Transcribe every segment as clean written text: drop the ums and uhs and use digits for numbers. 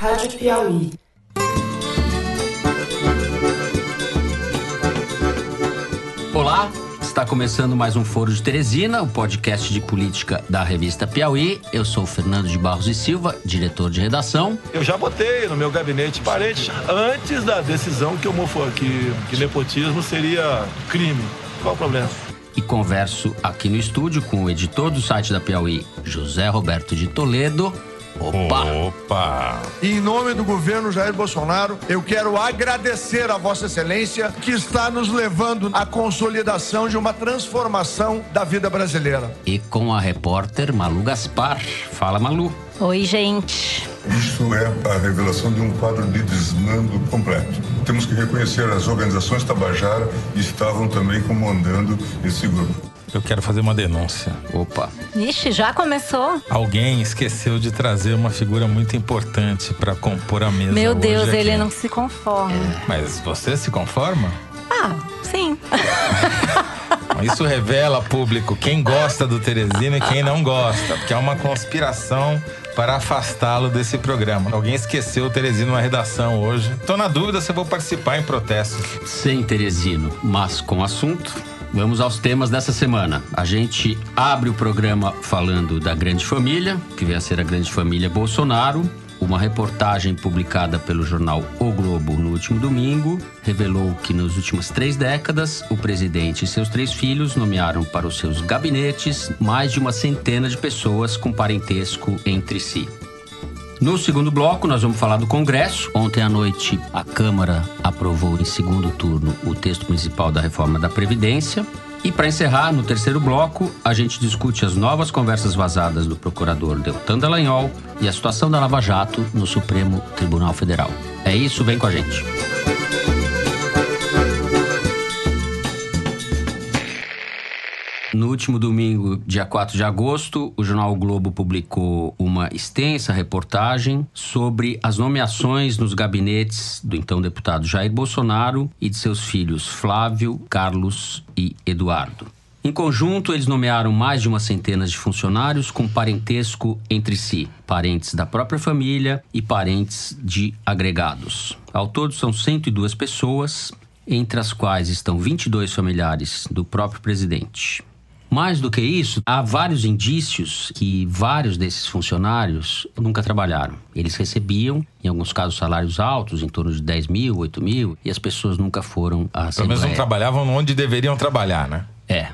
Rádio Piauí. Olá, está começando mais um Foro de Teresina, o podcast de política da Revista Piauí. Eu sou o Fernando de Barros e Silva, diretor de redação. Eu já botei no meu gabinete parente antes da decisão que nepotismo seria crime. Qual o problema? E converso aqui no estúdio com o editor do site da Piauí, José Roberto de Toledo. Opa! Em nome do governo Jair Bolsonaro, eu quero agradecer a Vossa Excelência que está nos levando à consolidação de uma transformação da vida brasileira. E com a repórter Malu Gaspar. Fala, Malu. Oi, gente. Isso é a revelação de um quadro de desmando completo. Temos que reconhecer as organizações Tabajara estavam também comandando esse grupo. Eu quero fazer uma denúncia. Opa. Ixi, já começou? Alguém esqueceu de trazer uma figura muito importante para compor a mesa. Meu Deus, hoje ele não se conforma. É. Mas você se conforma? Ah, sim. Isso revela, público, quem gosta do Teresina e quem não gosta. Porque é uma conspiração para afastá-lo desse programa. Alguém esqueceu o Teresino na redação hoje. Tô na dúvida se eu vou participar em protesto. Sem Teresino, mas com assunto. Vamos aos temas dessa semana. A gente abre o programa falando da grande família, que vem a ser a grande família Bolsonaro. Uma reportagem publicada pelo jornal O Globo no último domingo revelou que nas últimas 3 décadas, o presidente e seus 3 filhos nomearam para os seus gabinetes mais de uma centena de pessoas com parentesco entre si. No segundo bloco, nós vamos falar do Congresso. Ontem à noite, a Câmara aprovou em segundo turno o texto principal da reforma da Previdência. E para encerrar, no terceiro bloco, a gente discute as novas conversas vazadas do procurador Deltan Dallagnol e a situação da Lava Jato no Supremo Tribunal Federal. É isso, vem com a gente. No último domingo, dia 4 de agosto, o jornal O Globo publicou uma extensa reportagem sobre as nomeações nos gabinetes do então deputado Jair Bolsonaro e de seus filhos Flávio, Carlos e Eduardo. Em conjunto, eles nomearam mais de uma centena de funcionários com parentesco entre si, parentes da própria família e parentes de agregados. Ao todo, são 102 pessoas, entre as quais estão 22 familiares do próprio presidente. Mais do que isso, há vários indícios que vários desses funcionários nunca trabalharam. Eles recebiam, em alguns casos, salários altos, em torno de 10 mil, 8 mil, e as pessoas nunca foram à Assembleia. Pelo menos não trabalhavam onde deveriam trabalhar, né? É.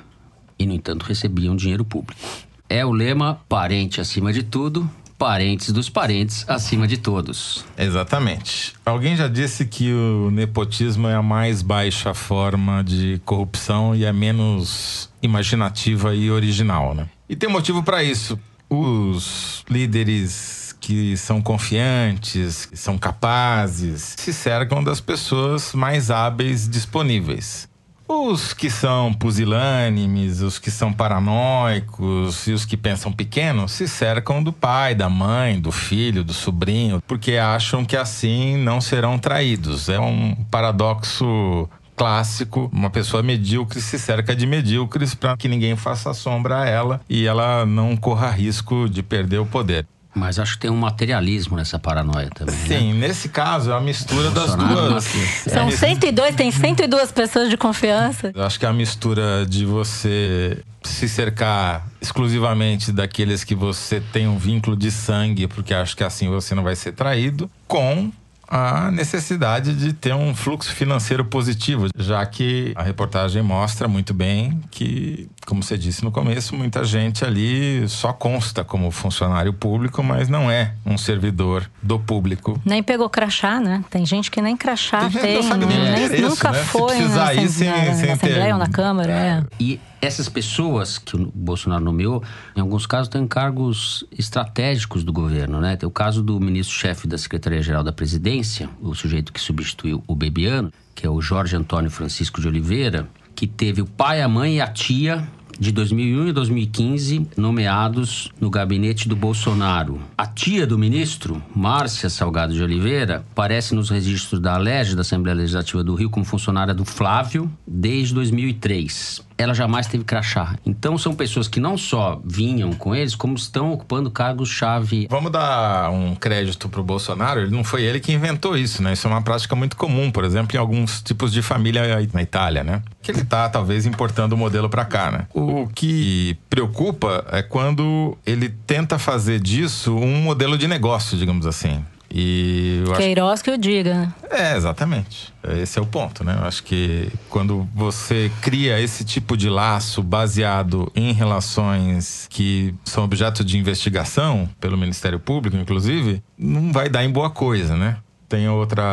E, no entanto, recebiam dinheiro público. É o lema, parente acima de tudo, parentes dos parentes acima de todos. Exatamente. Alguém já disse que o nepotismo é a mais baixa forma de corrupção e a menos imaginativa e original, né? E tem motivo para isso. Os líderes que são confiantes, que são capazes, se cercam das pessoas mais hábeis disponíveis. Os que são pusilânimes, os que são paranoicos e os que pensam pequeno se cercam do pai, da mãe, do filho, do sobrinho, porque acham que assim não serão traídos. É um paradoxo clássico. Uma pessoa medíocre se cerca de medíocres para que ninguém faça sombra a ela e ela não corra risco de perder o poder. Mas acho que tem um materialismo nessa paranoia também. Sim, né? Nesse caso é a mistura das duas. São 102, tem 102 pessoas de confiança. Eu acho que é a mistura de você se cercar exclusivamente daqueles que você tem um vínculo de sangue, porque acho que assim você não vai ser traído, com a necessidade de ter um fluxo financeiro positivo, já que a reportagem mostra muito bem que, como você disse no começo, muita gente ali só consta como funcionário público, mas não é um servidor do público. Nem pegou crachá, né? Tem gente que nem crachá tem, não sabe nem endereço, nunca né? Foi se na ir, sem Assembleia ter... ou na Câmara. É. E essas pessoas que o Bolsonaro nomeou, em alguns casos, têm cargos estratégicos do governo, né? Tem o caso do ministro-chefe da Secretaria-Geral da Presidência, o sujeito que substituiu o Bebiano, que é o Jorge Antônio Francisco de Oliveira, que teve o pai, a mãe e a tia de 2001 e 2015 nomeados no gabinete do Bolsonaro. A tia do ministro, Márcia Salgado de Oliveira, aparece nos registros da ALEG, da Assembleia Legislativa do Rio, como funcionária do Flávio desde 2003. ela jamais teve crachá. Então são pessoas que não só vinham com eles, como estão ocupando cargos-chave. Vamos dar um crédito pro Bolsonaro, não foi ele que inventou isso, né? Isso é uma prática muito comum, por exemplo, em alguns tipos de família na Itália, né? Que ele tá, talvez, importando o modelo pra cá, né? O que preocupa é quando ele tenta fazer disso um modelo de negócio, digamos assim. E eu Queiroz acho... que eu diga. É, exatamente. Esse é o ponto, né? Eu acho que quando você cria esse tipo de laço baseado em relações que são objeto de investigação, pelo Ministério Público, inclusive, não vai dar em boa coisa, né? Tem outra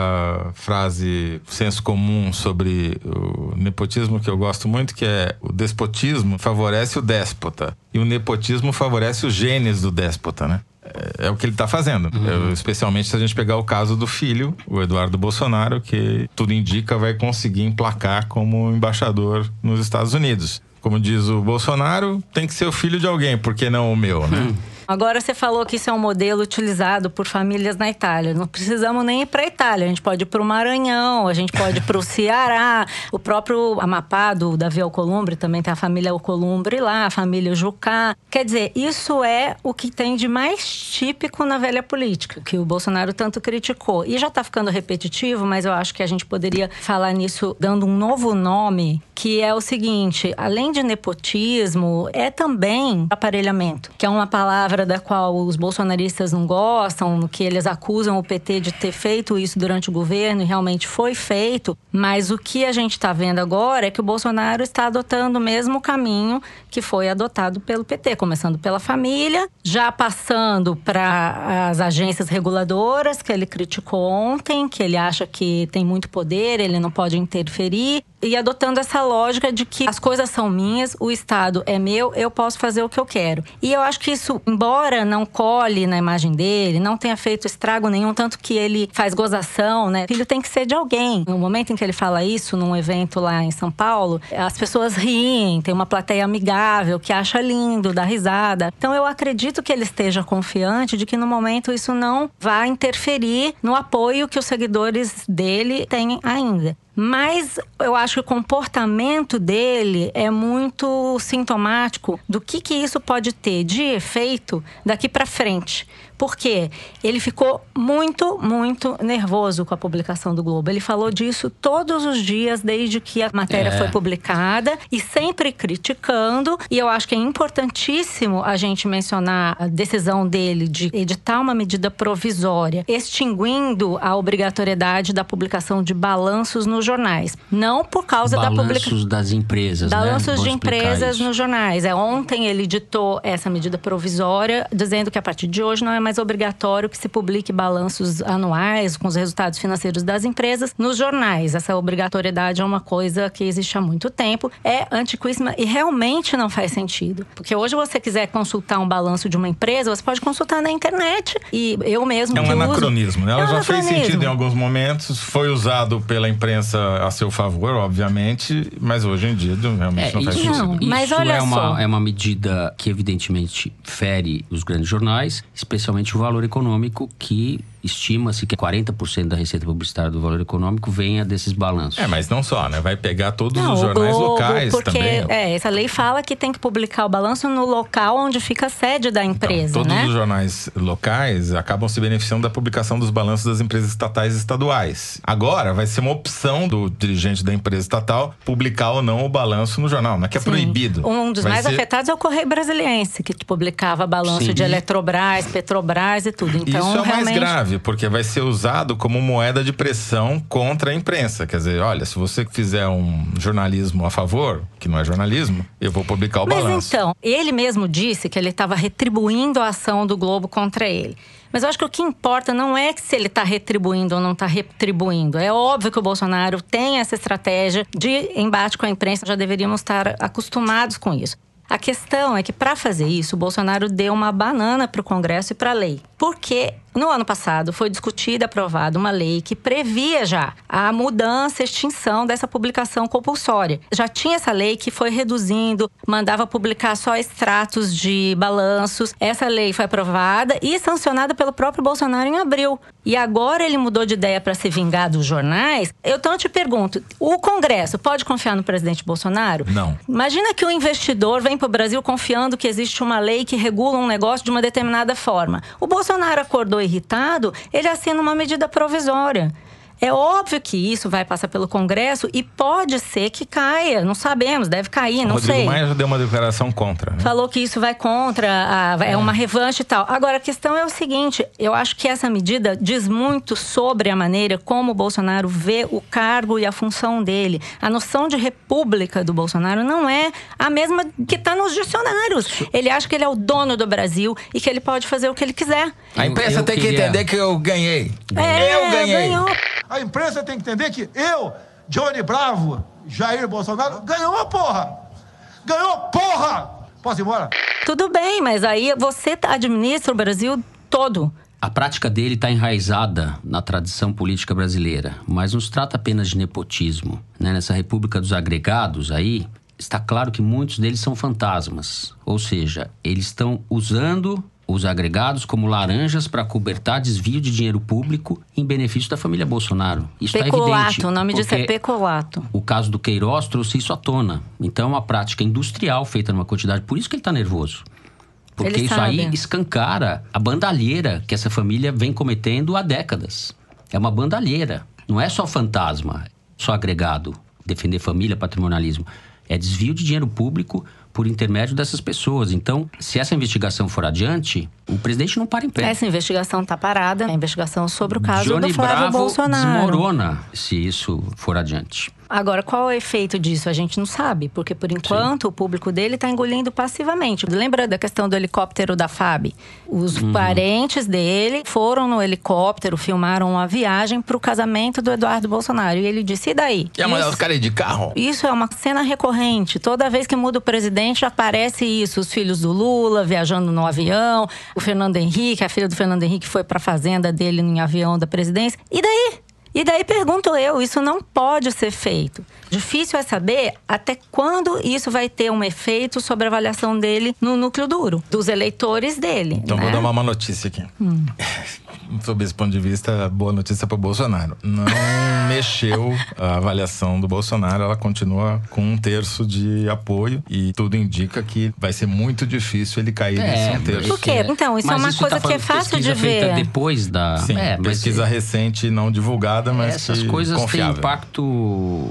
frase, senso comum sobre o nepotismo que eu gosto muito, que é: o despotismo favorece o déspota e o nepotismo favorece os genes do déspota, né? É o que ele está fazendo. Uhum. Especialmente se a gente pegar o caso do filho, o Eduardo Bolsonaro, que tudo indica vai conseguir emplacar como embaixador nos Estados Unidos. Como diz o Bolsonaro, tem que ser o filho de alguém, porque não o meu, né? Agora você falou que isso é um modelo utilizado por famílias na Itália. Não precisamos nem ir para a Itália. A gente pode ir para o Maranhão, a gente pode ir para o Ceará. O próprio Amapá, do Davi Alcolumbre, também tem a família Alcolumbre lá, a família Jucá. Quer dizer, isso é o que tem de mais típico na velha política, que o Bolsonaro tanto criticou. E já está ficando repetitivo, mas eu acho que a gente poderia falar nisso dando um novo nome, que é o seguinte: além de nepotismo, é também aparelhamento, que é uma palavra da qual os bolsonaristas não gostam, que eles acusam o PT de ter feito isso durante o governo, e realmente foi feito, mas o que a gente está vendo agora é que o Bolsonaro está adotando o mesmo caminho que foi adotado pelo PT, começando pela família, já passando para as agências reguladoras, que ele criticou ontem, que ele acha que tem muito poder, ele não pode interferir, e adotando essa lógica de que as coisas são minhas, o Estado é meu, eu posso fazer o que eu quero. E eu acho que isso, embora não colhe na imagem dele, não tenha feito estrago nenhum, tanto que ele faz gozação, né? Filho tem que ser de alguém. No momento em que ele fala isso, num evento lá em São Paulo, as pessoas riem, tem uma plateia amigável que acha lindo, dá risada. Então eu acredito que ele esteja confiante de que no momento isso não vai interferir no apoio que os seguidores dele têm ainda. Mas eu acho que o comportamento dele é muito sintomático do que isso pode ter de efeito daqui para frente. Porque ele ficou muito, muito nervoso com a publicação do Globo. Ele falou disso todos os dias, desde que a matéria foi publicada, e sempre criticando. E eu acho que é importantíssimo a gente mencionar a decisão dele de editar uma medida provisória, extinguindo a obrigatoriedade da publicação de balanços nos jornais. Não por causa balanços da publicação... Balanços das empresas, balanços de empresas nos jornais. Ontem ele editou essa medida provisória, dizendo que a partir de hoje não é mais obrigatório que se publique balanços anuais com os resultados financeiros das empresas nos jornais. Essa obrigatoriedade é uma coisa que existe há muito tempo, é antiquíssima e realmente não faz sentido. Porque hoje você quiser consultar um balanço de uma empresa, você pode consultar na internet. E eu mesmo que uso... É um anacronismo, né? Ela já fez sentido em alguns momentos, foi usado pela imprensa a seu favor, obviamente, mas hoje em dia realmente não faz sentido. Mas olha só, é uma medida que evidentemente fere os grandes jornais, especialmente o valor econômico, que estima-se que 40% da receita publicitária do valor econômico venha desses balanços. Mas não só, né? Vai pegar todos os jornais Globo, locais porque, também. Essa lei fala que tem que publicar o balanço no local onde fica a sede da empresa, então, todos os jornais locais acabam se beneficiando da publicação dos balanços das empresas estatais e estaduais. Agora, vai ser uma opção do dirigente da empresa estatal publicar ou não o balanço no jornal. Não é que é proibido. Um dos afetados é o Correio Brasiliense, que publicava balanço de Eletrobras, Petrobras e tudo. Então, isso é realmente... mais grave, porque vai ser usado como moeda de pressão contra a imprensa. Quer dizer, olha, se você fizer um jornalismo a favor, que não é jornalismo, eu vou publicar o balanço. Mas então, ele mesmo disse que ele estava retribuindo a ação do Globo contra ele. Mas eu acho que o que importa não é se ele está retribuindo ou não está retribuindo. É óbvio que o Bolsonaro tem essa estratégia de embate com a imprensa. Já deveríamos estar acostumados com isso. A questão é que, para fazer isso, o Bolsonaro deu uma banana para o Congresso e para a lei. porque no ano passado foi discutida e aprovada uma lei que previa já a mudança, a extinção dessa publicação compulsória. Já tinha essa lei que foi reduzindo, mandava publicar só extratos de balanços. Essa lei foi aprovada e sancionada pelo próprio Bolsonaro em abril. E agora ele mudou de ideia para se vingar dos jornais. Então eu te pergunto, o Congresso pode confiar no presidente Bolsonaro? Não. Imagina que o investidor vem para o Brasil confiando que existe uma lei que regula um negócio de uma determinada forma. O Bolsonaro acordou irritado, ele assina uma medida provisória. É óbvio que isso vai passar pelo Congresso e pode ser que caia, não sabemos, deve cair, não sei. O Rodrigo Maia já deu uma declaração contra, né? Falou que isso vai contra, é uma revanche e tal. Agora, a questão é o seguinte, eu acho que essa medida diz muito sobre a maneira como o Bolsonaro vê o cargo e a função dele. A noção de república do Bolsonaro não é a mesma que está nos dicionários. Ele acha que ele é o dono do Brasil e que ele pode fazer o que ele quiser. A imprensa tem que entender que eu ganhei. Eu ganhei. Ganhou. A imprensa tem que entender que eu, Johnny Bravo, Jair Bolsonaro, ganhou, porra! Ganhou, porra! Posso ir embora? Tudo bem, mas aí você administra o Brasil todo. A prática dele está enraizada na tradição política brasileira, mas não se trata apenas de nepotismo, né? Nessa república dos agregados aí, está claro que muitos deles são fantasmas. Ou seja, eles estão usando os agregados como laranjas para cobertar desvio de dinheiro público em benefício da família Bolsonaro. Isso está evidente. O nome disso é peculato. O caso do Queiroz trouxe isso à tona. Então, é uma prática industrial feita numa quantidade. Por isso que ele está nervoso. Porque ele aí escancara a bandalheira que essa família vem cometendo há décadas. É uma bandalheira. Não é só fantasma, só agregado. Defender família, patrimonialismo. É desvio de dinheiro público por intermédio dessas pessoas. Então, se essa investigação for adiante, o presidente não para em pé. Essa investigação está parada, a investigação sobre o caso Johnny do Flávio Bravo Bolsonaro. Desmorona se isso for adiante. Agora, qual é o efeito disso? A gente não sabe, porque por enquanto o público dele está engolindo passivamente. Lembra da questão do helicóptero da FAB? Os parentes dele foram no helicóptero, filmaram a viagem para o casamento do Eduardo Bolsonaro. E ele disse, e daí? E amanhã os caras de carro? Isso é uma cena recorrente. Toda vez que muda o presidente, aparece isso. Os filhos do Lula viajando no avião. O Fernando Henrique, a filha do Fernando Henrique foi para a fazenda dele em avião da presidência. E daí? E daí pergunto eu, isso não pode ser feito. Difícil é saber até quando isso vai ter um efeito sobre a avaliação dele no núcleo duro, dos eleitores dele. Então, né? Vou dar uma má notícia aqui. Sob esse ponto de vista, boa notícia para o Bolsonaro. Não mexeu a avaliação do Bolsonaro, ela continua com 1/3 de apoio e tudo indica que vai ser muito difícil ele cair nesse 1/3. Por quê? Então, isso é uma coisa que é fácil de ver. Depois da pesquisa recente não divulgada, mas essas coisas têm impacto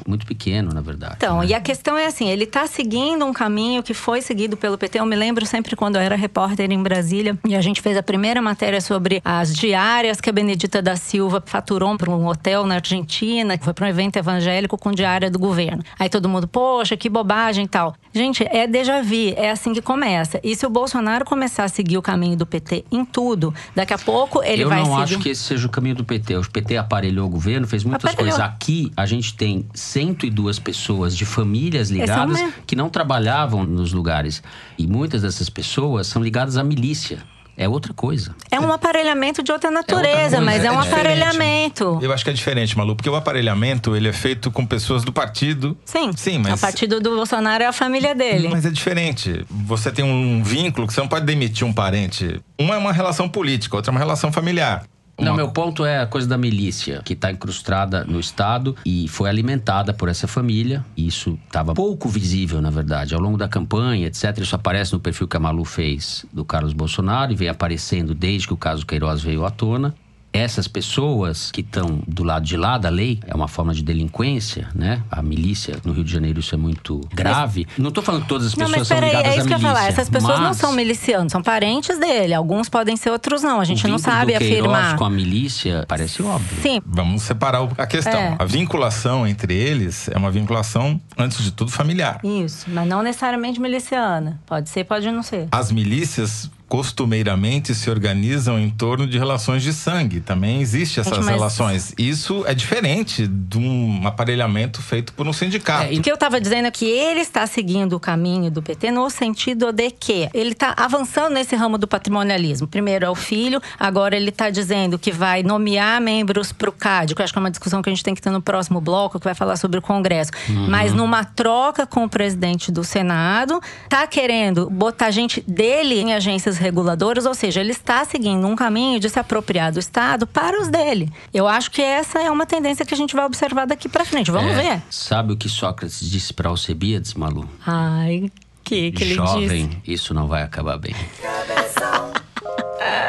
muito pequeno, na verdade. Então, e a questão é assim, ele está seguindo um caminho que foi seguido pelo PT. Eu me lembro sempre quando eu era repórter em Brasília e a gente fez a primeira matéria sobre as diárias que a Benedita da Silva faturou para um hotel na Argentina, que foi para um evento evangélico com diária do governo. Aí todo mundo, poxa, que bobagem e tal. Gente, é déjà vu, é assim que começa. E se o Bolsonaro começar a seguir o caminho do PT em tudo, daqui a pouco ele vai seguir... Eu não acho que esse seja o caminho do PT. O PT aparelhou o governo, fez muitas coisas. Aqui a gente tem 102 pessoas de famílias ligadas que não trabalhavam nos lugares. E muitas dessas pessoas são ligadas à milícia. É outra coisa. É um aparelhamento de outra natureza, mas é um aparelhamento. Eu acho que é diferente, Malu, porque o aparelhamento, ele é feito com pessoas do partido. Sim, mas... O partido do Bolsonaro é a família dele. Mas é diferente. Você tem um vínculo que você não pode demitir um parente. Uma é uma relação política, outra é uma relação familiar. Não, meu ponto é a coisa da milícia, que está incrustada no Estado e foi alimentada por essa família. E isso estava pouco visível, na verdade. Ao longo da campanha, etc., isso aparece no perfil que a Malu fez do Carlos Bolsonaro e vem aparecendo desde que o caso Queiroz veio à tona. Essas pessoas que estão do lado de lá da lei, é uma forma de delinquência, né? A milícia, no Rio de Janeiro, isso é muito grave. Não tô falando que todas as pessoas são ligadas à milícia. É isso que eu ia falar. Essas pessoas não são milicianos, são parentes dele. Alguns podem ser, outros não. A gente não sabe afirmar. O vínculo do Queiroz com a milícia parece óbvio. Sim. Vamos separar a questão. A vinculação entre eles é uma vinculação, antes de tudo, familiar. Isso, mas não necessariamente miliciana. Pode ser, pode não ser. As milícias costumeiramente se organizam em torno de relações de sangue. Também existem essas relações. Isso é diferente de um aparelhamento feito por um sindicato. O que eu estava dizendo é que ele está seguindo o caminho do PT no sentido de que ele está avançando nesse ramo do patrimonialismo. Primeiro é o filho, agora ele está dizendo que vai nomear membros para o Cade, que eu acho que é uma discussão que a gente tem que ter no próximo bloco, que vai falar sobre o Congresso. Mas numa troca com o presidente do Senado, está querendo botar gente dele em agências reguladores, ou seja, ele está seguindo um caminho de se apropriar do Estado para os dele. Eu acho que essa é uma tendência que a gente vai observar daqui para frente. Vamos ver. Sabe o que Sócrates disse para Alcebiades, Malu? Ai, que ele disse? Jovem, isso não vai acabar bem.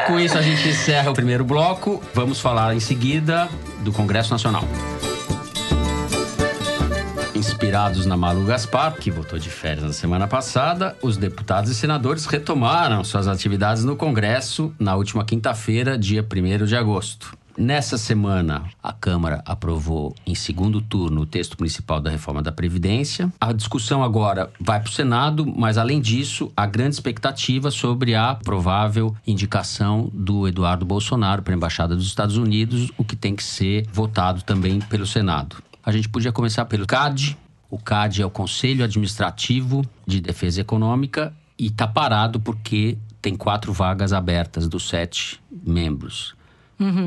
Com isso a gente encerra o primeiro bloco. Vamos falar em seguida do Congresso Nacional. Inspirados na Malu Gaspar, que voltou de férias na semana passada, os deputados e senadores retomaram suas atividades no Congresso na última quinta-feira, dia 1º de agosto. Nessa semana, a Câmara aprovou em segundo turno o texto principal da reforma da Previdência. A discussão agora vai para o Senado, mas além disso, há grande expectativa sobre a provável indicação do Eduardo Bolsonaro para a Embaixada dos Estados Unidos, o que tem que ser votado também pelo Senado. A gente podia começar pelo Cade. O Cade é o Conselho Administrativo de Defesa Econômica e está parado porque tem 4 vagas abertas dos 7 membros.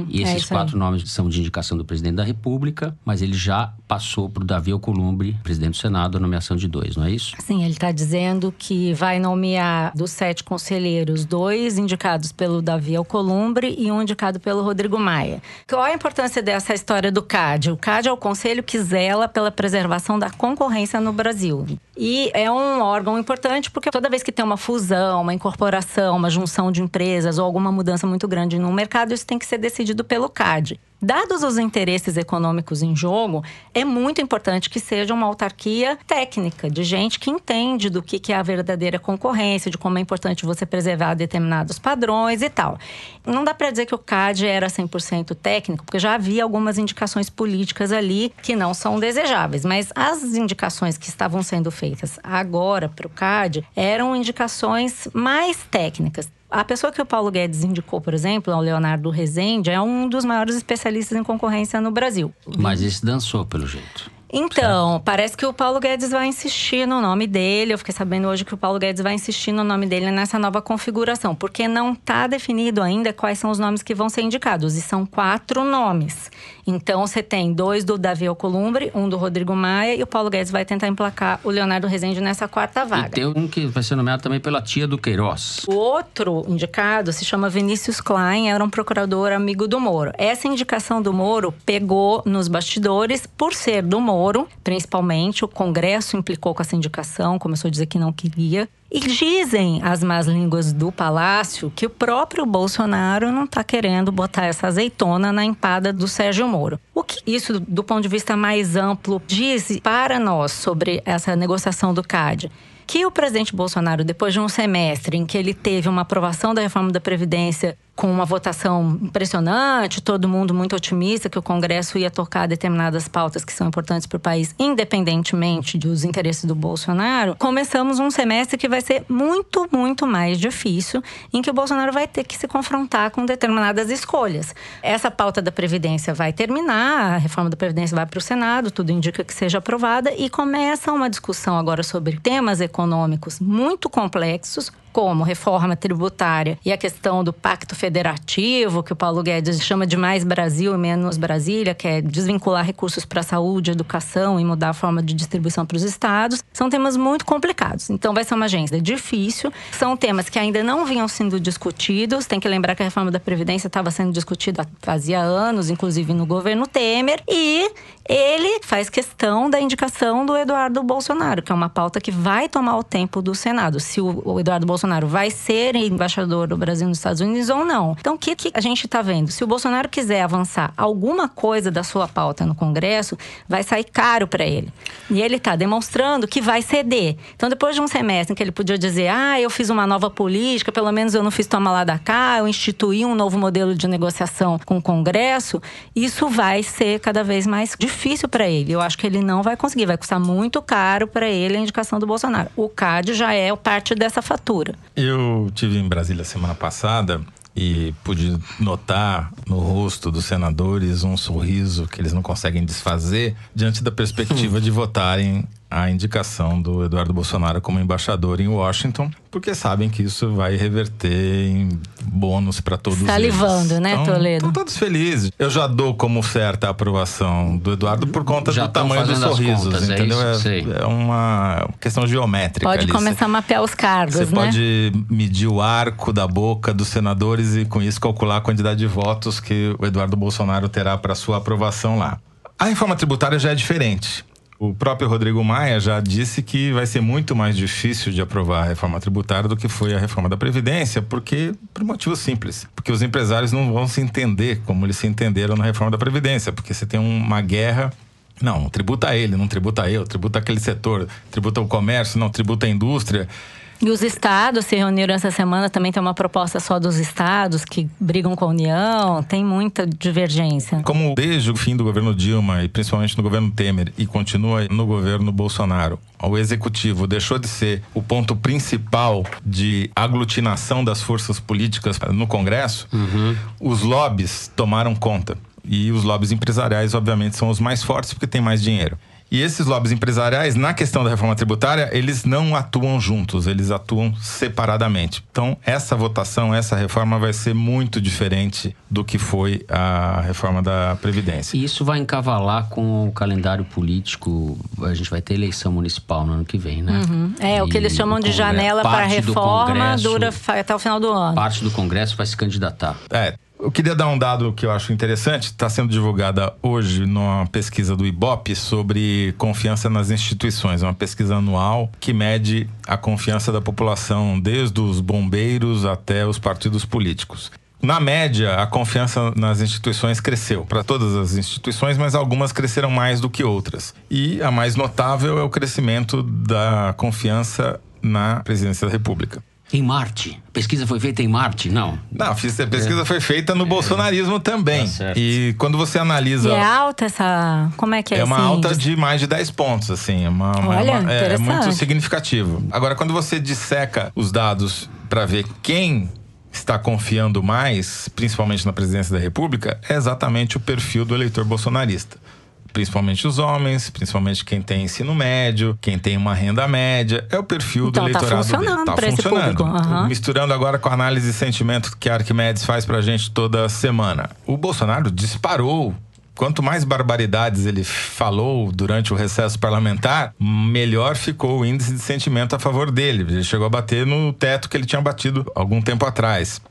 E esses 4 nomes são de indicação do presidente da República, mas ele já passou para o Davi Alcolumbre, presidente do Senado, a nomeação de 2, não é isso? Sim, ele está dizendo que vai nomear dos 7 conselheiros, 2 indicados pelo Davi Alcolumbre e 1 indicado pelo Rodrigo Maia. Qual a importância dessa história do Cade? O Cade é o conselho que zela pela preservação da concorrência no Brasil. E é um órgão importante porque toda vez que tem uma fusão, uma incorporação, uma junção de empresas ou alguma mudança muito grande no mercado, isso tem que ser decidido pelo Cade. Dados os interesses econômicos em jogo, é muito importante que seja uma autarquia técnica, de gente que entende do que é a verdadeira concorrência, de como é importante você preservar determinados padrões e tal. Não dá para dizer que o Cade era 100% técnico, porque já havia algumas indicações políticas ali que não são desejáveis, mas as indicações que estavam sendo feitas agora para o Cade eram indicações mais técnicas. A pessoa que o Paulo Guedes indicou, por exemplo, o Leonardo Rezende, é um dos maiores especialistas em concorrência no Brasil. Mas esse dançou, pelo jeito. Então, parece que o Paulo Guedes vai insistir no nome dele. Eu fiquei sabendo hoje que o Paulo Guedes vai insistir no nome dele nessa nova configuração, porque não está definido ainda quais são os nomes que vão ser indicados. E são 4 nomes. Então, você tem 2 do Davi Alcolumbre, 1 do Rodrigo Maia, e o Paulo Guedes vai tentar emplacar o Leonardo Rezende nessa 4ª vaga. E tem um que vai ser nomeado também pela tia do Queiroz. O outro indicado se chama Vinícius Klein, era um procurador amigo do Moro. Essa indicação do Moro pegou nos bastidores por ser do Moro. Principalmente, o Congresso implicou com essa indicação, começou a dizer que não queria. E dizem as más línguas do Palácio que o próprio Bolsonaro não está querendo botar essa azeitona na empada do Sérgio Moro. O que isso, do ponto de vista mais amplo, diz para nós sobre essa negociação do Cade? Que o presidente Bolsonaro, depois de um semestre em que ele teve uma aprovação da reforma da Previdência com uma votação impressionante, todo mundo muito otimista que o Congresso ia tocar determinadas pautas que são importantes para o país, independentemente dos interesses do Bolsonaro, começamos um semestre que vai ser muito, muito mais difícil, em que o Bolsonaro vai ter que se confrontar com determinadas escolhas. Essa pauta da Previdência vai terminar, a reforma da Previdência vai para o Senado, tudo indica que seja aprovada, e começa uma discussão agora sobre temas econômicos muito complexos, como reforma tributária e a questão do pacto federativo, que o Paulo Guedes chama de mais Brasil e menos Brasília, que é desvincular recursos para a saúde, educação e mudar a forma de distribuição para os estados. São temas muito complicados. Então vai ser uma agenda difícil. São temas que ainda não vinham sendo discutidos. Tem que lembrar que a reforma da Previdência estava sendo discutida fazia anos, inclusive no governo Temer. E ele faz questão da indicação do Eduardo Bolsonaro, que é uma pauta que vai tomar o tempo do Senado. Se o Eduardo Bolsonaro vai ser embaixador do Brasil nos Estados Unidos ou não. Então, o que a gente está vendo? Se o Bolsonaro quiser avançar alguma coisa da sua pauta no Congresso, vai sair caro para ele. E ele está demonstrando que vai ceder. Então, depois de um semestre em que ele podia dizer eu fiz uma nova política, pelo menos eu não fiz toma lá da cá, eu instituí um novo modelo de negociação com o Congresso, isso vai ser cada vez mais difícil para ele. Eu acho que ele não vai conseguir. Vai custar muito caro para ele a indicação do Bolsonaro. O Cade já é parte dessa fatura. Bolsonaro. Eu estive em Brasília semana passada e pude notar no rosto dos senadores um sorriso que eles não conseguem desfazer diante da perspectiva de votarem a indicação do Eduardo Bolsonaro como embaixador em Washington, porque sabem que isso vai reverter em bônus para todos eles. Salivando, né, Toledo? Estão todos felizes. Eu já dou como certa a aprovação do Eduardo por conta do tamanho dos sorrisos, contas, entendeu? É uma questão geométrica. Pode ali começar a mapear os cargos, né? Você pode medir o arco da boca dos senadores e, com isso, calcular a quantidade de votos que o Eduardo Bolsonaro terá para sua aprovação lá. A reforma tributária já é diferente. O próprio Rodrigo Maia já disse que vai ser muito mais difícil de aprovar a reforma tributária do que foi a reforma da Previdência, porque, por um motivo simples, porque os empresários não vão se entender como eles se entenderam na reforma da Previdência, porque você tem uma guerra, não, tributa ele, não tributa eu, tributa aquele setor, tributa o comércio, não, tributa a indústria. E os estados se reuniram essa semana, também tem uma proposta só dos estados que brigam com a União, tem muita divergência. Como desde o fim do governo Dilma e principalmente no governo Temer e continua no governo Bolsonaro, o executivo deixou de ser o ponto principal de aglutinação das forças políticas no Congresso, os lobbies tomaram conta. E os lobbies empresariais, obviamente, são os mais fortes porque tem mais dinheiro. E esses lobbies empresariais, na questão da reforma tributária, eles não atuam juntos, eles atuam separadamente. Então, essa votação, essa reforma vai ser muito diferente do que foi a reforma da Previdência. E isso vai encavalar com o calendário político. A gente vai ter eleição municipal no ano que vem, né? É, o que eles chamam de janela para a reforma dura até o final do ano. Parte do Congresso vai se candidatar. É. Eu queria dar um dado que eu acho interessante. Está sendo divulgada hoje numa pesquisa do Ibope sobre confiança nas instituições. É uma pesquisa anual que mede a confiança da população, desde os bombeiros até os partidos políticos. Na média, a confiança nas instituições cresceu, para todas as instituições, mas algumas cresceram mais do que outras. E a mais notável é o crescimento da confiança na presidência da República. Em Marte. A pesquisa foi feita em Marte, não? Não, a pesquisa foi feita no bolsonarismo também. Tá, e quando você analisa... E é alta essa... Como é que é isso? É uma alta de mais de 10 pontos, assim. É muito significativo. Agora, quando você disseca os dados para ver quem está confiando mais, principalmente na presidência da República, é exatamente o perfil do eleitor bolsonarista. Principalmente os homens, principalmente quem tem ensino médio, quem tem uma renda média. É o perfil do eleitorado dele. Está funcionando. Misturando agora com a análise de sentimento que a Arquimedes faz pra gente toda semana. O Bolsonaro disparou. Quanto mais barbaridades ele falou durante o recesso parlamentar, melhor ficou o índice de sentimento a favor dele. Ele chegou a bater no teto que ele tinha batido algum tempo atrás.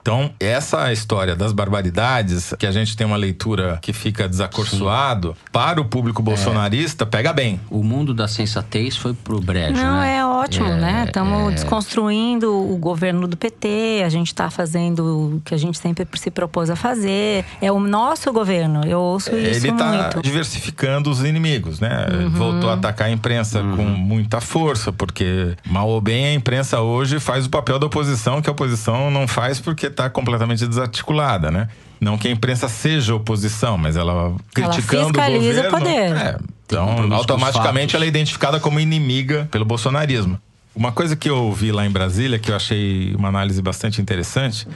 Então, essa história das barbaridades, que a gente tem uma leitura que fica desacorçoado, para o público bolsonarista, pega bem. O mundo da sensatez foi pro brejo, não, né? É ótimo, né? Estamos desconstruindo o governo do PT, a gente está fazendo o que a gente sempre se propôs a fazer. É o nosso governo, eu ouço isso muito. Ele está diversificando os inimigos, né? Voltou a atacar a imprensa com muita força, porque, mal ou bem, a imprensa hoje faz o papel da oposição, que a oposição não faz porque está completamente desarticulada, né? Não que a imprensa seja oposição, mas ela criticando ela o governo... O poder. Então, automaticamente ela é identificada como inimiga pelo bolsonarismo. Uma coisa que eu vi lá em Brasília, que eu achei uma análise bastante interessante,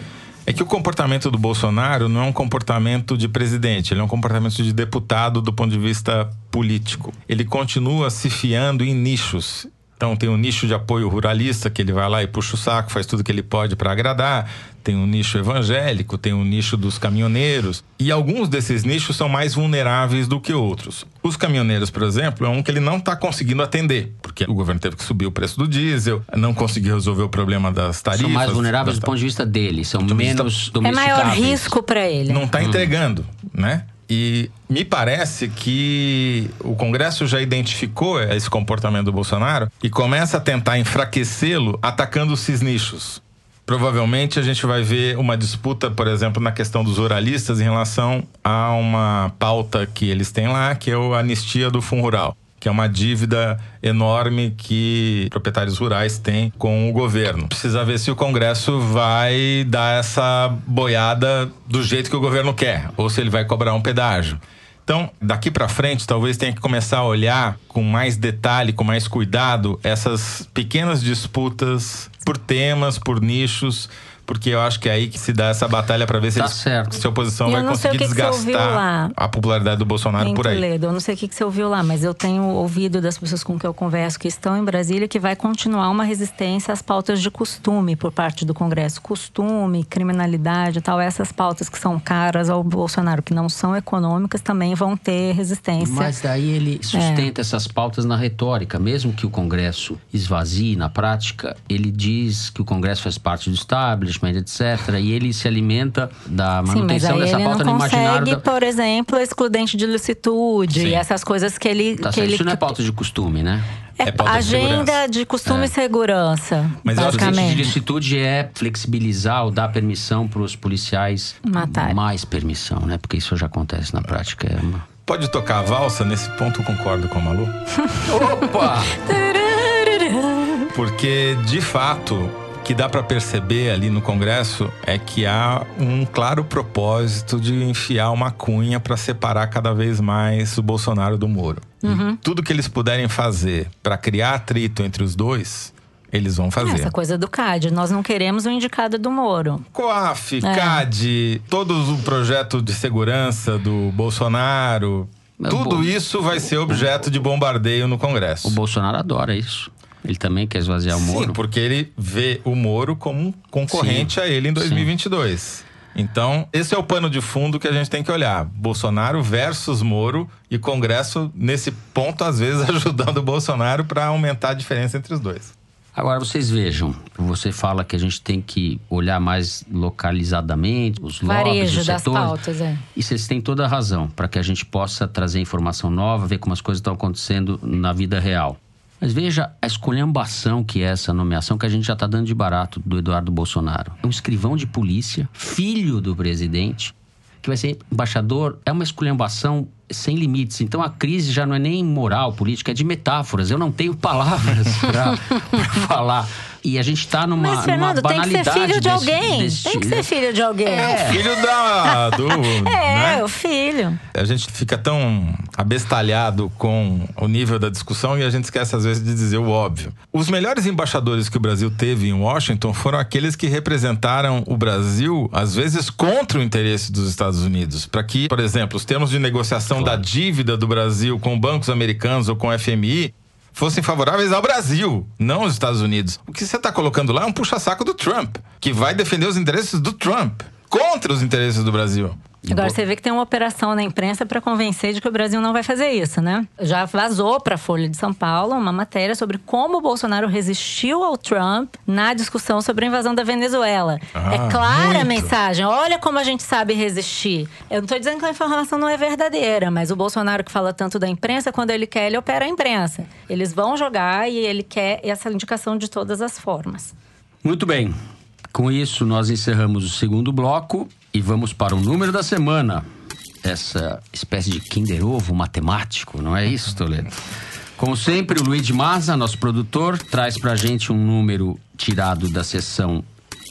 é que o comportamento do Bolsonaro não é um comportamento de presidente, ele é um comportamento de deputado do ponto de vista político. Ele continua se fiando em nichos. Então, tem um nicho de apoio ruralista, que ele vai lá e puxa o saco, faz tudo que ele pode para agradar. Tem um nicho evangélico, tem um nicho dos caminhoneiros. E alguns desses nichos são mais vulneráveis do que outros. Os caminhoneiros, por exemplo, é um que ele não está conseguindo atender. Porque o governo teve que subir o preço do diesel, não conseguiu resolver o problema das tarifas. São mais vulneráveis do ponto de vista dele, são menos domesticáveis. É maior risco para ele. Não está entregando, né? E me parece que o Congresso já identificou esse comportamento do Bolsonaro e começa a tentar enfraquecê-lo atacando esses nichos. Provavelmente a gente vai ver uma disputa, por exemplo, na questão dos ruralistas em relação a uma pauta que eles têm lá, que é a anistia do Fundo Rural, que é uma dívida enorme que proprietários rurais têm com o governo. Precisa ver se o Congresso vai dar essa boiada do jeito que o governo quer, ou se ele vai cobrar um pedágio. Então, daqui para frente, talvez tenha que começar a olhar com mais detalhe, com mais cuidado, essas pequenas disputas por temas, por nichos, porque eu acho que é aí que se dá essa batalha para ver se, se a oposição vai conseguir desgastar a popularidade do Bolsonaro por aí. Eu não sei o que você ouviu lá, mas eu tenho ouvido das pessoas com que eu converso que estão em Brasília que vai continuar uma resistência às pautas de costume por parte do Congresso. Costume, criminalidade e tal, essas pautas que são caras ao Bolsonaro, que não são econômicas, também vão ter resistência. Mas daí ele sustenta essas pautas na retórica. Mesmo que o Congresso esvazie na prática, ele diz que o Congresso faz parte do establishment, etc. E ele se alimenta da manutenção dessa pauta no imaginário. Ele consegue, por exemplo, excludente de ilicitude e essas coisas que ele... Isso não é pauta de costume, né? É agenda de costume e segurança. Mas a ausência de ilicitude é flexibilizar ou dar permissão para os policiais matarem. Mais permissão, né? Porque isso já acontece na prática. Pode tocar a valsa? Nesse ponto eu concordo com a Malu. Opa! Porque, de fato, o que dá para perceber ali no Congresso é que há um claro propósito de enfiar uma cunha para separar cada vez mais o Bolsonaro do Moro. Uhum. Tudo que eles puderem fazer para criar atrito entre os dois, eles vão fazer. Essa coisa do Cade, nós não queremos o indicado do Moro. COAF, Cade, todo o projeto de segurança do Bolsonaro, tudo isso vai ser objeto de bombardeio no Congresso. O Bolsonaro adora isso. Ele também quer esvaziar o Moro? Sim, porque ele vê o Moro como um concorrente a ele em 2022. Sim. Então, esse é o pano de fundo que a gente tem que olhar. Bolsonaro versus Moro e Congresso, nesse ponto, às vezes, ajudando o Bolsonaro para aumentar a diferença entre os dois. Agora, vocês vejam, você fala que a gente tem que olhar mais localizadamente, os lobbies, os setores. Varejo das pautas, E vocês têm toda a razão, para que a gente possa trazer informação nova, ver como as coisas estão acontecendo na vida real. Mas veja a esculhambação que é essa nomeação que a gente já está dando de barato do Eduardo Bolsonaro. É um escrivão de polícia, filho do presidente, que vai ser embaixador. É uma esculhambação sem limites. Então a crise já não é nem moral, política, é de metáforas. Eu não tenho palavras para falar. E a gente está numa, mas, Fernando, numa banalidade. Tem que ser filho de alguém. Tem que ser filho de alguém. É, o filho o filho. A gente fica tão abestalhado com o nível da discussão e a gente esquece às vezes de dizer o óbvio. Os melhores embaixadores que o Brasil teve em Washington foram aqueles que representaram o Brasil, às vezes, contra o interesse dos Estados Unidos. Para que, por exemplo, os termos de negociação da dívida do Brasil com bancos americanos ou com o FMI fossem favoráveis ao Brasil, não aos Estados Unidos. O que você está colocando lá é um puxa-saco do Trump, que vai defender os interesses do Trump contra os interesses do Brasil. Agora, você vê que tem uma operação na imprensa para convencer de que o Brasil não vai fazer isso, né? Já vazou para a Folha de São Paulo uma matéria sobre como o Bolsonaro resistiu ao Trump na discussão sobre a invasão da Venezuela. É clara a mensagem. Olha como a gente sabe resistir. Eu não estou dizendo que a informação não é verdadeira, mas o Bolsonaro que fala tanto da imprensa, quando ele quer, ele opera a imprensa. Eles vão jogar e ele quer essa indicação de todas as formas. Muito bem. Com isso, nós encerramos o segundo bloco e vamos para o número da semana. Essa espécie de Kinder Ovo matemático, não é isso, Toledo? Como sempre, o Luiz de Maza, nosso produtor, traz para a gente um número tirado da seção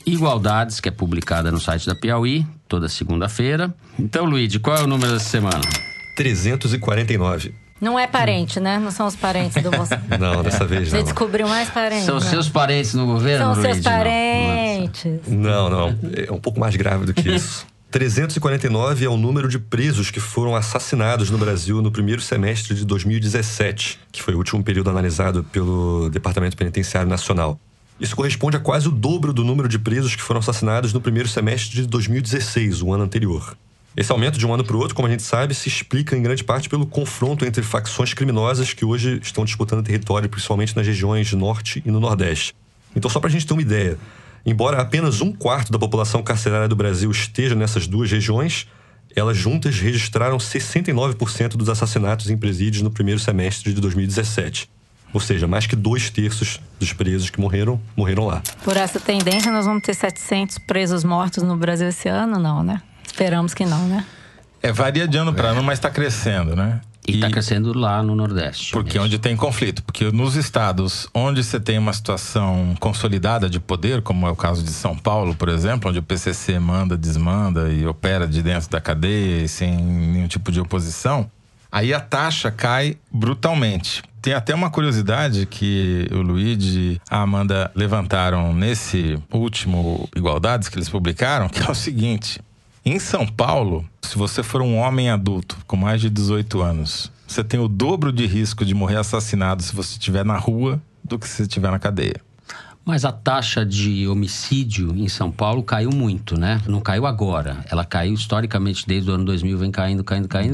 Igualdades, que é publicada no site da Piauí, toda segunda-feira. Então, Luiz, qual é o número dessa semana? 349. Não é parente, né? Não são os parentes do Bolsonaro. Não, dessa vez não. Você descobriu mais parentes. São seus parentes no governo, Luiz? São seus parentes. Não. É um pouco mais grave do que isso. 349 é o número de presos que foram assassinados no Brasil no primeiro semestre de 2017, que foi o último período analisado pelo Departamento Penitenciário Nacional. Isso corresponde a quase o dobro do número de presos que foram assassinados no primeiro semestre de 2016, o ano anterior. Esse aumento de um ano para o outro, como a gente sabe, se explica em grande parte pelo confronto entre facções criminosas que hoje estão disputando território, principalmente nas regiões norte e no nordeste. Então, só para a gente ter uma ideia, embora apenas um quarto da população carcerária do Brasil esteja nessas duas regiões, elas juntas registraram 69% dos assassinatos em presídios no primeiro semestre de 2017. Ou seja, mais que 2/3 dos presos que morreram lá. Por essa tendência, nós vamos ter 700 presos mortos no Brasil esse ano? Não, né? Esperamos que não, né? Varia de ano para ano, mas está crescendo, né? E está crescendo lá no Nordeste. Porque mesmo. Onde tem conflito. Porque nos estados onde você tem uma situação consolidada de poder, como é o caso de São Paulo, por exemplo, onde o PCC manda, desmanda e opera de dentro da cadeia e sem nenhum tipo de oposição, aí a taxa cai brutalmente. Tem até uma curiosidade que o Luigi e a Amanda levantaram nesse último Igualdades que eles publicaram, que é o seguinte: em São Paulo, se você for um homem adulto com mais de 18 anos, você tem o dobro de risco de morrer assassinado se você estiver na rua do que se você estiver na cadeia. Mas a taxa de homicídio em São Paulo caiu muito, né? Não caiu agora. Ela caiu historicamente desde o ano 2000, vem caindo.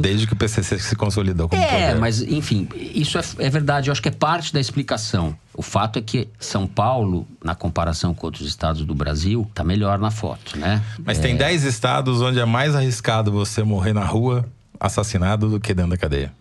Desde que o PCC se consolidou como poder. É, mas enfim, isso é verdade. Eu acho que é parte da explicação. O fato é que São Paulo, na comparação com outros estados do Brasil, tá melhor na foto, né? Mas tem 10 estados onde é mais arriscado você morrer na rua assassinado do que dentro da cadeia.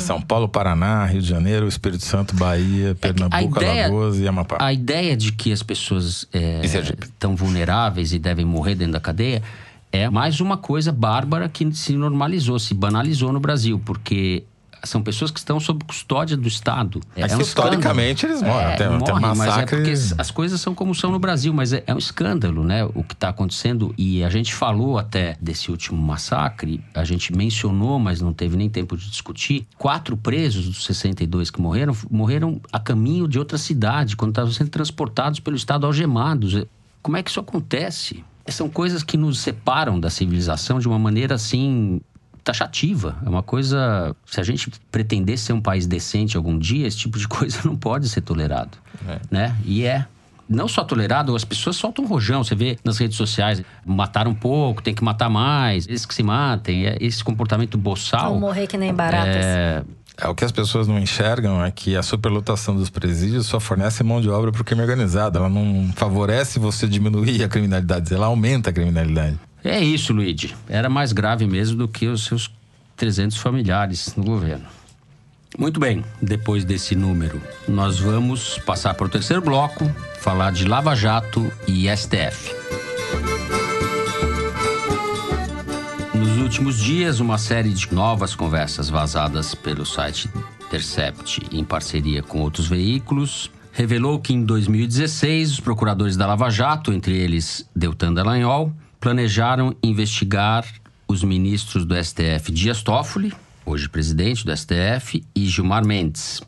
São Paulo, Paraná, Rio de Janeiro, Espírito Santo, Bahia, Pernambuco, Alagoas e Amapá. A ideia de que as pessoas estão vulneráveis e devem morrer dentro da cadeia é mais uma coisa bárbara que se normalizou, se banalizou no Brasil, porque são pessoas que estão sob custódia do Estado. Mas historicamente eles morrem, até morrem, massacre. Mas porque as coisas são como são no Brasil, mas é um escândalo, né, o que está acontecendo. E a gente falou até desse último massacre, a gente mencionou, mas não teve nem tempo de discutir. 4 presos dos 62 que morreram a caminho de outra cidade, quando estavam sendo transportados pelo Estado, algemados. Como é que isso acontece? São coisas que nos separam da civilização de uma maneira assim... taxativa, é uma coisa... Se a gente pretender ser um país decente algum dia, esse tipo de coisa não pode ser tolerado, né? E não só tolerado, as pessoas soltam rojão. Você vê nas redes sociais, mataram um pouco, tem que matar mais, eles que se matem. Esse comportamento boçal... Vão morrer que nem baratas. O que as pessoas não enxergam é que a superlotação dos presídios só fornece mão de obra para o crime organizado. Ela não favorece você diminuir a criminalidade, ela aumenta a criminalidade. É isso, Luigi. Era mais grave mesmo do que os seus 300 familiares no governo. Muito bem, depois desse número, nós vamos passar para o terceiro bloco, falar de Lava Jato e STF. Nos últimos dias, uma série de novas conversas vazadas pelo site Intercept, em parceria com outros veículos, revelou que em 2016, os procuradores da Lava Jato, entre eles Deltan Dallagnol, planejaram investigar os ministros do STF Dias Toffoli, hoje presidente do STF, e Gilmar Mendes.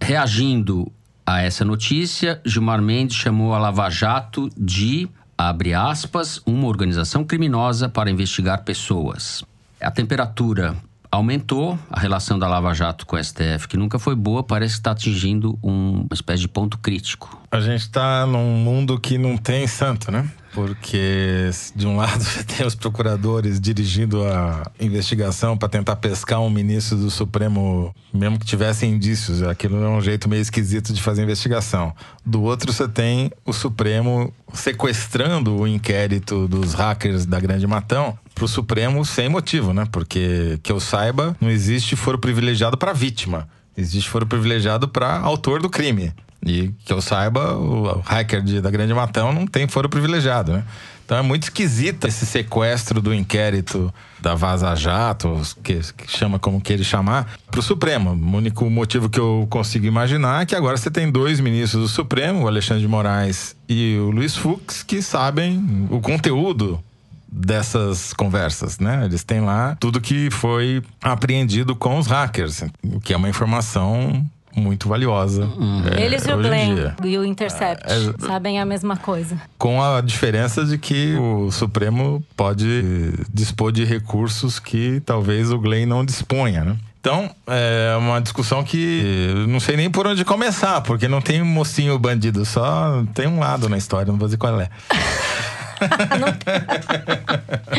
Reagindo a essa notícia, Gilmar Mendes chamou a Lava Jato de, abre aspas, uma organização criminosa para investigar pessoas. A temperatura aumentou, a relação da Lava Jato com o STF, que nunca foi boa, parece que está atingindo uma espécie de ponto crítico. A gente está num mundo que não tem santo, né? Porque, de um lado, você tem os procuradores dirigindo a investigação para tentar pescar um ministro do Supremo, mesmo que tivesse indícios. Aquilo é um jeito meio esquisito de fazer investigação. Do outro, você tem o Supremo sequestrando o inquérito dos hackers da Grande Matão para o Supremo sem motivo, né? Porque, que eu saiba, não existe foro privilegiado para vítima. Existe foro privilegiado para autor do crime. E que eu saiba, o hacker da Grande Matão não tem foro privilegiado, né? Então é muito esquisito esse sequestro do inquérito da Vaza Jato, que chama como que ele chamar, para o Supremo. O único motivo que eu consigo imaginar é que agora você tem 2 ministros do Supremo, o Alexandre de Moraes e o Luiz Fux, que sabem o conteúdo dessas conversas, né? Eles têm lá tudo que foi apreendido com os hackers, o que é uma informação... muito valiosa. Eles e o Glenn e o Intercept sabem a mesma coisa. Com a diferença de que o Supremo pode dispor de recursos que talvez o Glenn não disponha, né? Então, é uma discussão que não sei nem por onde começar, porque não tem mocinho ou bandido, só tem um lado na história, não vou dizer qual é. Não tem...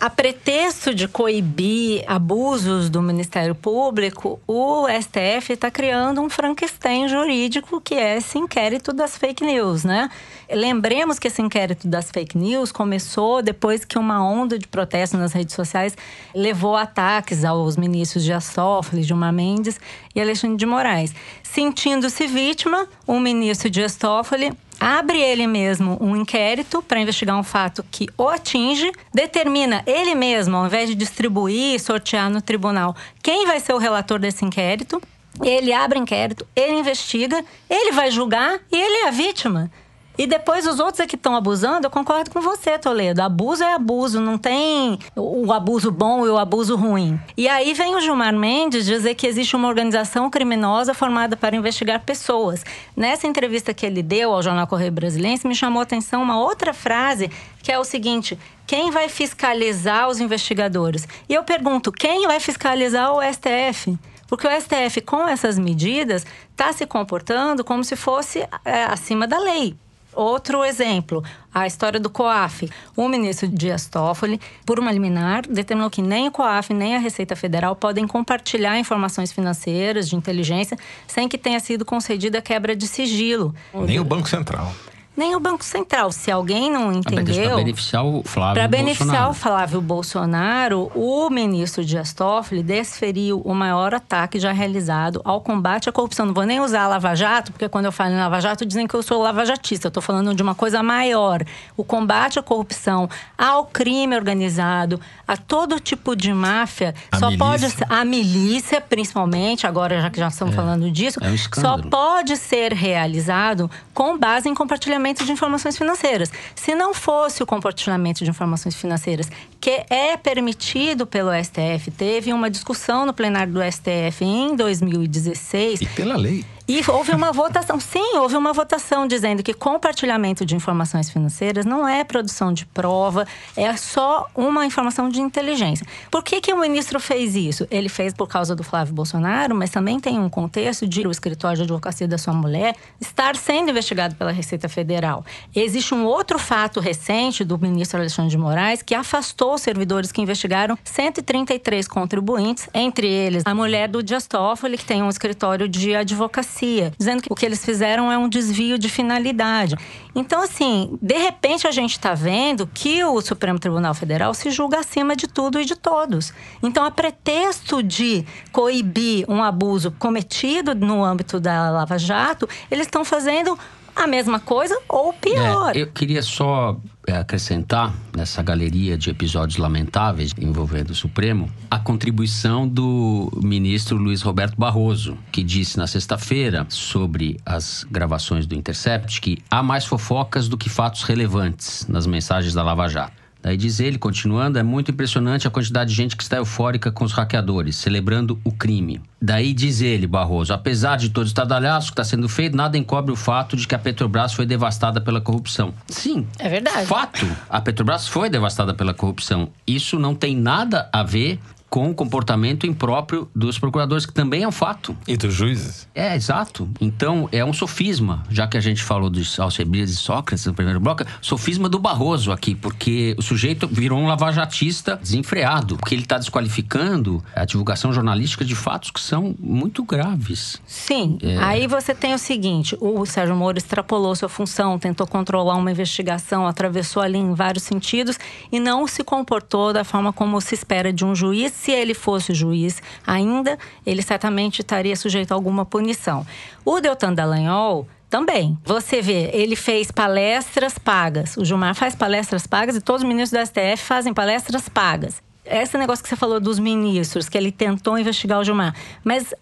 A pretexto de coibir abusos do Ministério Público, o STF está criando um Frankenstein jurídico, que é esse inquérito das fake news, né? Lembremos que esse inquérito das fake news começou depois que uma onda de protesto nas redes sociais levou ataques aos ministros Dias Toffoli, Gilmar Mendes e Alexandre de Moraes. Sentindo-se vítima, o ministro Dias Toffoli abre ele mesmo um inquérito para investigar um fato que o atinge, determina ele mesmo, ao invés de distribuir e sortear no tribunal, quem vai ser o relator desse inquérito. Ele abre inquérito, ele investiga, ele vai julgar e ele é a vítima. E depois os outros é que estão abusando, eu concordo com você, Toledo. Abuso é abuso, não tem o abuso bom e o abuso ruim. E aí vem o Gilmar Mendes dizer que existe uma organização criminosa formada para investigar pessoas. Nessa entrevista que ele deu ao jornal Correio Brasiliense, me chamou a atenção uma outra frase, que é o seguinte: quem vai fiscalizar os investigadores? E eu pergunto, quem vai fiscalizar o STF? Porque o STF, com essas medidas, está se comportando como se fosse acima da lei. Outro exemplo, a história do COAF. O ministro Dias Toffoli, por uma liminar, determinou que nem o COAF nem a Receita Federal podem compartilhar informações financeiras de inteligência sem que tenha sido concedida quebra de sigilo. Nem o Banco Central. Nem o Banco Central. Se alguém não entendeu... Para beneficiar o Flávio Bolsonaro. Para beneficiar o Flávio Bolsonaro, o ministro Dias Toffoli desferiu o maior ataque já realizado ao combate à corrupção. Não vou nem usar a Lava Jato, porque quando eu falo em Lava Jato, dizem que eu sou lavajatista. Eu estou falando de uma coisa maior. O combate à corrupção, ao crime organizado, a todo tipo de máfia, a milícia, principalmente, agora já que já estamos falando disso, é um escândalo. Só pode ser realizado com base em compartilhamento de informações financeiras. Se não fosse o compartilhamento de informações financeiras, que é permitido pelo STF, teve uma discussão no plenário do STF em 2016. E pela lei. E houve uma votação, sim, houve uma votação dizendo que compartilhamento de informações financeiras não é produção de prova, é só uma informação de inteligência. Por que o ministro fez isso? Ele fez por causa do Flávio Bolsonaro, mas também tem um contexto de o escritório de advocacia da sua mulher estar sendo investigado pela Receita Federal. Existe um outro fato recente do ministro Alexandre de Moraes que afastou os servidores que investigaram 133 contribuintes, entre eles a mulher do Dias Toffoli, que tem um escritório de advocacia, dizendo que o que eles fizeram é um desvio de finalidade. Então, assim, de repente a gente está vendo que o Supremo Tribunal Federal se julga acima de tudo e de todos. Então, a pretexto de coibir um abuso cometido no âmbito da Lava Jato, eles estão fazendo a mesma coisa ou pior. Eu queria só acrescentar nessa galeria de episódios lamentáveis envolvendo o Supremo a contribuição do ministro Luiz Roberto Barroso, que disse na sexta-feira sobre as gravações do Intercept que há mais fofocas do que fatos relevantes nas mensagens da Lava Jato. Daí diz ele, continuando, é muito impressionante a quantidade de gente que está eufórica com os hackeadores, celebrando o crime. Daí diz ele, Barroso, apesar de todo o estardalhaço que está sendo feito, nada encobre o fato de que a Petrobras foi devastada pela corrupção. Sim. É verdade. Fato, a Petrobras foi devastada pela corrupção. Isso não tem nada a ver com o comportamento impróprio dos procuradores, que também é um fato. E dos juízes. É, exato. Então, é um sofisma, já que a gente falou dos Alcebiades e Sócrates no primeiro bloco, sofisma do Barroso aqui, porque o sujeito virou um lavajatista desenfreado, porque ele está desqualificando a divulgação jornalística de fatos que são muito graves. Sim. Aí você tem o seguinte, o Sérgio Moro extrapolou sua função, tentou controlar uma investigação, atravessou ali em vários sentidos e não se comportou da forma como se espera de um juiz. Se ele fosse juiz ainda, ele certamente estaria sujeito a alguma punição. O Deltan Dallagnol também. Você vê, ele fez palestras pagas. O Gilmar faz palestras pagas e todos os ministros do STF fazem palestras pagas. Esse negócio que você falou dos ministros, que ele tentou investigar o Gilmar. Mas,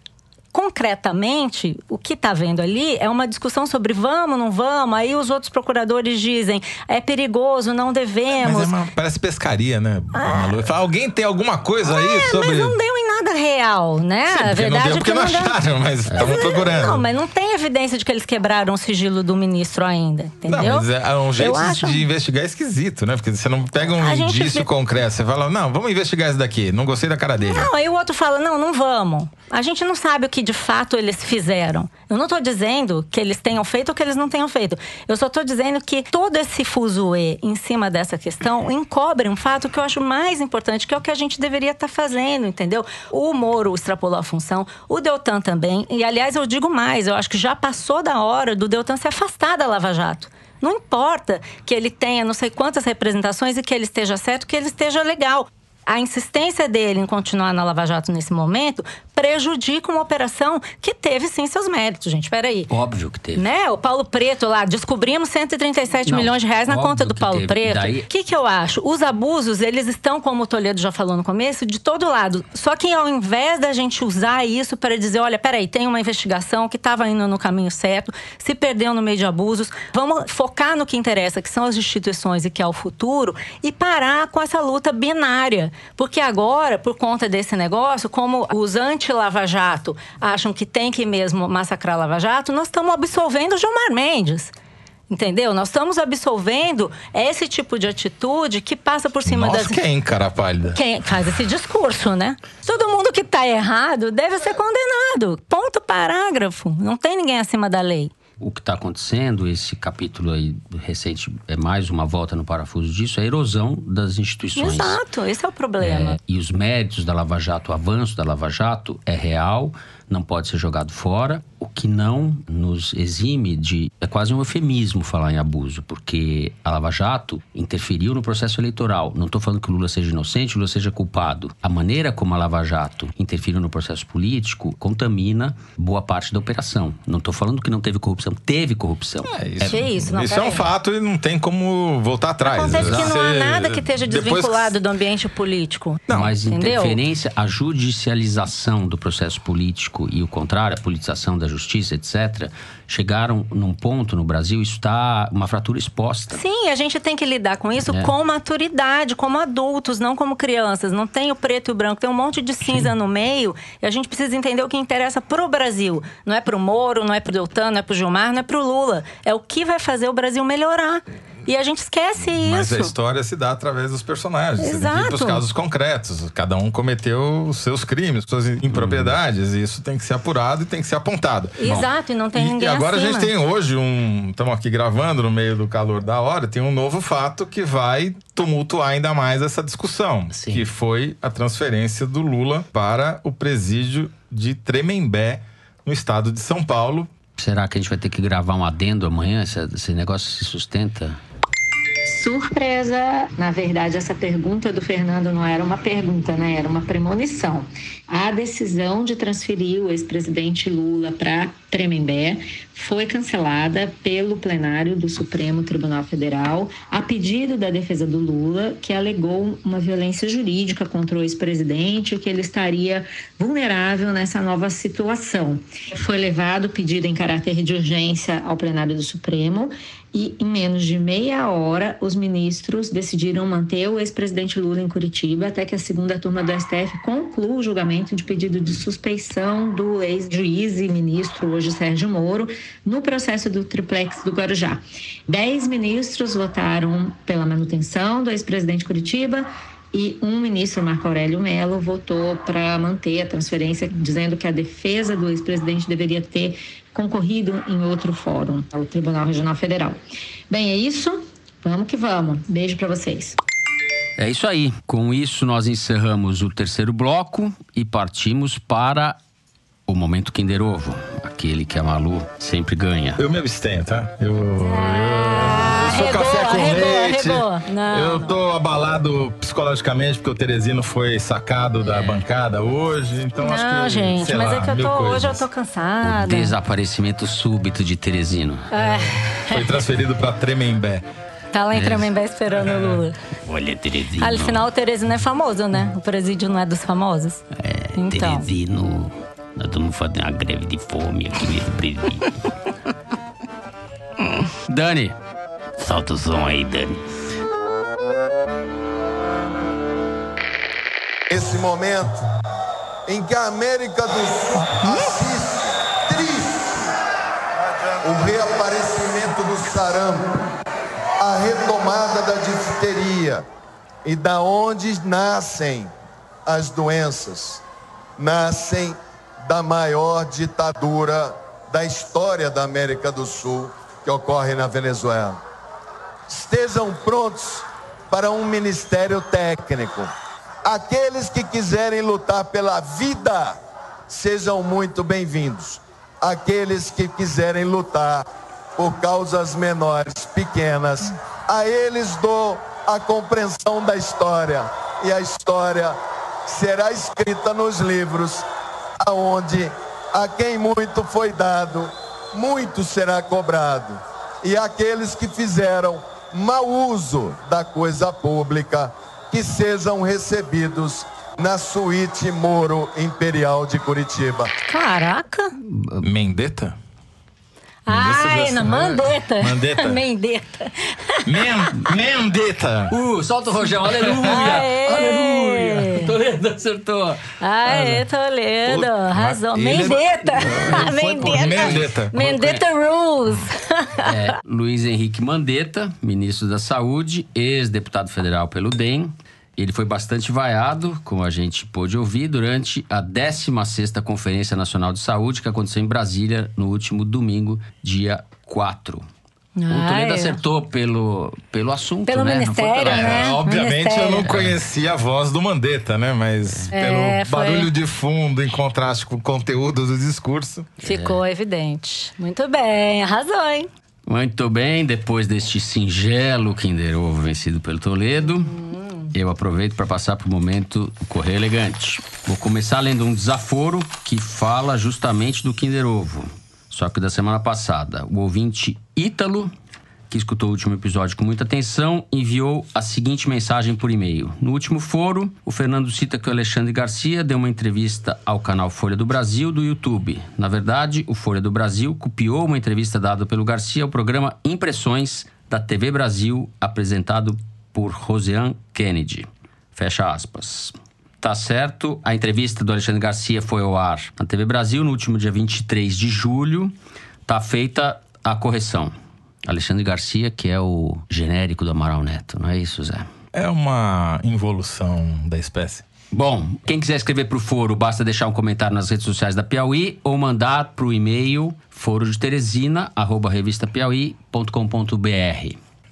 concretamente, o que está vendo ali é uma discussão sobre vamos, não vamos. Aí os outros procuradores dizem, é perigoso, não devemos. Mas parece pescaria, né? Alguém tem alguma coisa aí sobre... Mas não deu em nada real, né? Sim, a verdade não deu porque não acharam, mas estavam procurando. Não, mas não tem evidência de que eles quebraram o sigilo do ministro ainda, entendeu? Não, mas é um jeito de investigar esquisito, né? Porque você não pega um indício concreto, você fala, não, vamos investigar isso daqui, não gostei da cara dele. Não, aí o outro fala, não vamos. A gente não sabe o que de fato eles fizeram. Eu não estou dizendo que eles tenham feito ou que eles não tenham feito. Eu só estou dizendo que todo esse fuzuê em cima dessa questão encobre um fato que eu acho mais importante, que é o que a gente deveria estar fazendo, entendeu? O Moro extrapolou a função, o Deltan também. E, aliás, eu digo mais, eu acho que já passou da hora do Deltan se afastar da Lava Jato. Não importa que ele tenha não sei quantas representações e que ele esteja certo, que ele esteja legal. a insistência dele em continuar na Lava Jato nesse momento prejudica uma operação que teve sim seus méritos, gente, peraí. Óbvio que teve. Né? O Paulo Preto lá, descobrimos 137 milhões de reais na conta do Paulo Preto. Daí... O que eu acho? Os abusos, eles estão, como o Toledo já falou no começo, de todo lado. Só que ao invés da gente usar isso para dizer, olha, peraí, tem uma investigação que estava indo no caminho certo, se perdeu no meio de abusos, vamos focar no que interessa, que são as instituições e que é o futuro, e parar com essa luta binária. Porque agora, por conta desse negócio, como os anti-Lava Jato acham que tem que mesmo massacrar Lava Jato, nós estamos absolvendo o Gilmar Mendes. Entendeu? Nós estamos absolvendo esse tipo de atitude que passa por cima das... Quem, cara pálida? Quem faz esse discurso, né? Todo mundo que está errado deve ser condenado. Ponto, parágrafo. Não tem ninguém acima da lei. O que está acontecendo, esse capítulo aí recente, é mais uma volta no parafuso disso, é a erosão das instituições. Exato, esse é o problema. E os méritos da Lava Jato, o avanço da Lava Jato é real, não pode ser jogado fora. O que não nos exime de... É quase um eufemismo falar em abuso, porque a Lava Jato interferiu no processo eleitoral. Não estou falando que o Lula seja inocente, o Lula seja culpado. A maneira como a Lava Jato interferiu no processo político contamina boa parte da operação. Não estou falando que não teve corrupção. Teve corrupção. Isso é um fato e não tem como voltar atrás. Acontece que não há nada que esteja desvinculado do ambiente político. Não. Mas interferência, a judicialização do processo político e o contrário, a politização da justiça, etc., chegaram num ponto no Brasil, isso está uma fratura exposta. Sim, a gente tem que lidar com isso com maturidade, como adultos, não como crianças. Não tem o preto e o branco, tem um monte de cinza no meio e a gente precisa entender o que interessa pro Brasil. Não é pro Moro, não é pro Deltan, não é pro Gilmar, não é pro Lula. É o que vai fazer o Brasil melhorar. E a gente esquece isso. Mas a história se dá através dos personagens. Exato. Dos casos concretos. Cada um cometeu os seus crimes, suas impropriedades. E isso tem que ser apurado e tem que ser apontado. Exato, bom, e não tem ninguém agora acima. A gente tem hoje Estamos aqui gravando no meio do calor da hora. Tem um novo fato que vai tumultuar ainda mais essa discussão. Sim. Que foi a transferência do Lula para o presídio de Tremembé, no estado de São Paulo. Será que a gente vai ter que gravar um adendo amanhã? Esse negócio se sustenta? Surpresa! Na verdade, essa pergunta do Fernando não era uma pergunta, né? Era uma premonição. A decisão de transferir o ex-presidente Lula para Tremembé foi cancelada pelo plenário do Supremo Tribunal Federal a pedido da defesa do Lula, que alegou uma violência jurídica contra o ex-presidente e que ele estaria vulnerável nessa nova situação. Foi levado o pedido em caráter de urgência ao plenário do Supremo e, em menos de meia hora, os ministros decidiram manter o ex-presidente Lula em Curitiba até que a segunda turma do STF conclua o julgamento de pedido de suspeição do ex-juiz e ministro, hoje Sérgio Moro, no processo do triplex do Guarujá. 10 ministros votaram pela manutenção do ex-presidente Curitiba e um ministro, Marco Aurélio Mello, votou para manter a transferência, dizendo que a defesa do ex-presidente deveria ter concorrido em outro fórum, ao Tribunal Regional Federal. Bem, é isso. Vamos que vamos. Beijo para vocês. É isso aí. Com isso, nós encerramos o terceiro bloco e partimos para o momento Kinder Ovo, aquele que a Malu sempre ganha. Eu me abstenho, tá? Eu tô abalado psicologicamente porque o Teresino foi sacado da bancada hoje, então acho que... Não, gente, mas é que hoje eu tô cansada. O desaparecimento súbito de Teresino. Foi transferido pra Tremembé. Tá lá em Tremembé esperando o Lula. Olha, Teresino. Ah, no final o Teresino é famoso, né? O presídio não é dos famosos. Então. Teresino... Nós estamos fazendo uma greve de fome aqui nesse presídio. Dani! Solta o som aí, Dani. Esse momento em que a América do Sul assiste triste o reaparecimento do sarampo, a retomada da difteria e da onde nascem as doenças, nascem da maior ditadura da história da América do Sul, que ocorre na Venezuela. Estejam prontos para um ministério técnico. Aqueles que quiserem lutar pela vida, sejam muito bem-vindos. Aqueles que quiserem lutar por causas menores, pequenas, a eles dou a compreensão da história. e a história será escrita nos livros, aonde a quem muito foi dado, muito será cobrado. E aqueles que fizeram mau uso da coisa pública, que sejam recebidos na suíte Moro Imperial de Curitiba. Caraca! Menddetta? Ai, não, Mandetta. Mandetta. Menddetta. Menddetta. Solta o rojão, aleluia. Aê. Aleluia. Toledo acertou. Aê, Toledo, arrasou. Menddetta. Menddetta. Menddetta rules. Luiz Henrique Mandetta, ministro da Saúde, ex-deputado federal pelo DEM. Ele foi bastante vaiado, como a gente pôde ouvir, durante a 16ª Conferência Nacional de Saúde, que aconteceu em Brasília no último domingo, dia 4. O Toledo acertou pelo assunto, pelo né? Ministério, né? Obviamente ministério. Eu não conhecia a voz do Mandetta, né? Mas pelo barulho de fundo, em contraste com o conteúdo do discurso. Ficou evidente. Muito bem, arrasou, hein? Muito bem, depois deste singelo Kinder Ovo vencido pelo Toledo... Eu aproveito para passar para o momento do Correio Elegante. Vou começar lendo um desaforo que fala justamente do Kinder Ovo, só que da semana passada. O ouvinte Ítalo, que escutou o último episódio com muita atenção, enviou a seguinte mensagem por e-mail. No último foro, o Fernando cita que o Alexandre Garcia deu uma entrevista ao canal Folha do Brasil do YouTube. Na verdade, o Folha do Brasil copiou uma entrevista dada pelo Garcia ao programa Impressões da TV Brasil, apresentado por Roseanne Kennedy. Fecha aspas. Tá certo, a entrevista do Alexandre Garcia foi ao ar na TV Brasil no último dia 23 de julho. Tá feita a correção. Alexandre Garcia, que é o genérico do Amaral Neto, não é isso, Zé? É uma involução da espécie. Bom, quem quiser escrever pro foro, basta deixar um comentário nas redes sociais da Piauí ou mandar pro e-mail forodeteresina@revistapiauí.com.br.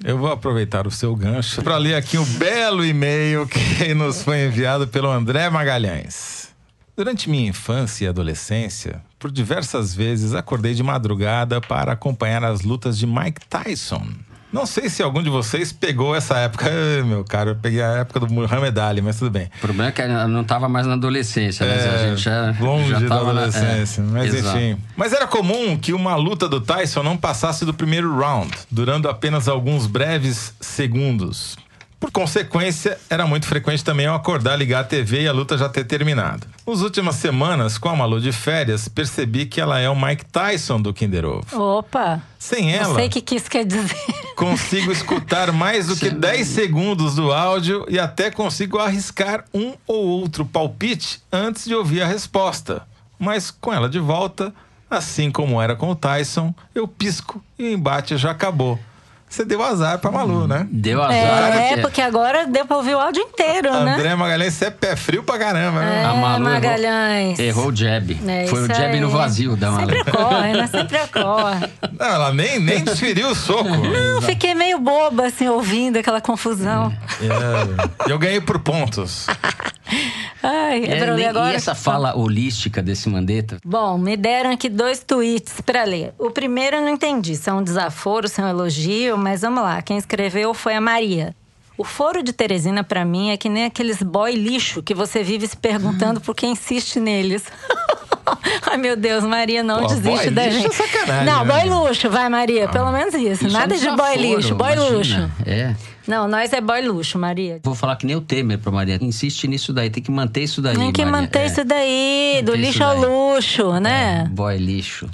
Eu vou aproveitar o seu gancho para ler aqui um belo e-mail que nos foi enviado pelo André Magalhães. Durante minha infância e adolescência, por diversas vezes acordei de madrugada para acompanhar as lutas de Mike Tyson. Não sei se algum de vocês pegou essa época. Ai, meu cara, eu peguei a época do Muhammad Ali, mas tudo bem. O problema é que eu não estava mais na adolescência, mas a gente já... Longe já da adolescência, mas exato. Enfim. Mas era comum que uma luta do Tyson não passasse do primeiro round, durando apenas alguns breves segundos. Por consequência, era muito frequente também eu acordar, ligar a TV e a luta já ter terminado. Nas últimas semanas, com a Malu de férias, percebi que ela é o Mike Tyson do Kinder Ovo. Opa! Sem ela... Não sei o que isso quer dizer. Consigo escutar mais do que 10 segundos do áudio e até consigo arriscar um ou outro palpite antes de ouvir a resposta. Mas com ela de volta, assim como era com o Tyson, eu pisco e o embate já acabou. Você deu azar pra Malu, né? Deu azar. Porque agora deu pra ouvir o áudio inteiro, né? André Magalhães, você é pé frio pra caramba, né? A Malu Magalhães. Errou o jab. Foi o jab no vazio da Malu. Sempre ocorre, né? Sempre ocorre. Não, ela nem desferiu o soco. Não, fiquei meio boba, assim, ouvindo aquela confusão. Eu ganhei por pontos. Ai, agora. E essa fala holística desse Mandetta? Bom, me deram aqui 2 tweets pra ler. O primeiro eu não entendi se é um desaforo, se é um elogio, mas vamos lá. Quem escreveu foi a Maria. O Foro de Teresina, pra mim, é que nem aqueles boy lixo que você vive se perguntando por quem insiste neles. Ai, meu Deus, Maria, não desiste da gente. Isso é sacanagem. Não, boy luxo, vai, Maria, pelo menos isso. Nada é de boy lixo, boy luxo. Não, nós é boy luxo, Maria. Vou falar que nem o Temer pra Maria. Insiste nisso daí, tem que manter isso daí. Tem que manter isso daí, do lixo ao luxo, né? Boy lixo.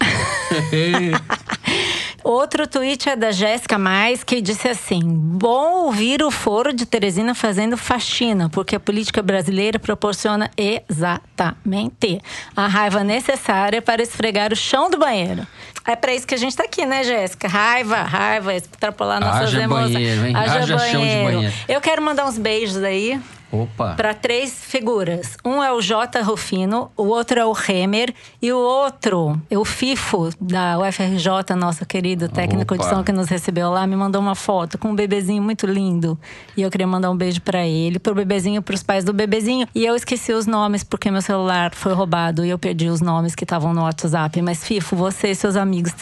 Outro tweet é da Jéssica Mais, que disse assim: bom ouvir o Foro de Teresina fazendo faxina, porque a política brasileira proporciona exatamente a raiva necessária para esfregar o chão do banheiro. É pra isso que a gente tá aqui, né, Jéssica? Raiva, extrapolar nossas emoções. Haja chão de banheiro. Eu quero mandar uns beijos aí. Opa. Para 3 figuras. Um é o J. Rufino, o outro é o Hemer e o outro é o Fifo, da UFRJ, nosso querido técnico de som que nos recebeu lá, me mandou uma foto com um bebezinho muito lindo. E eu queria mandar um beijo para ele, pro bebezinho, pros pais do bebezinho. E eu esqueci os nomes porque meu celular foi roubado e eu perdi os nomes que estavam no WhatsApp. Mas Fifo, você e seus amigos...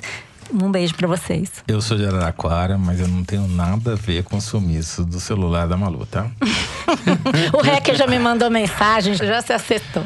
Um beijo pra vocês. Eu sou de Araraquara, mas eu não tenho nada a ver com o sumiço do celular da Malu, tá? O hacker já me mandou mensagem, já se acertou.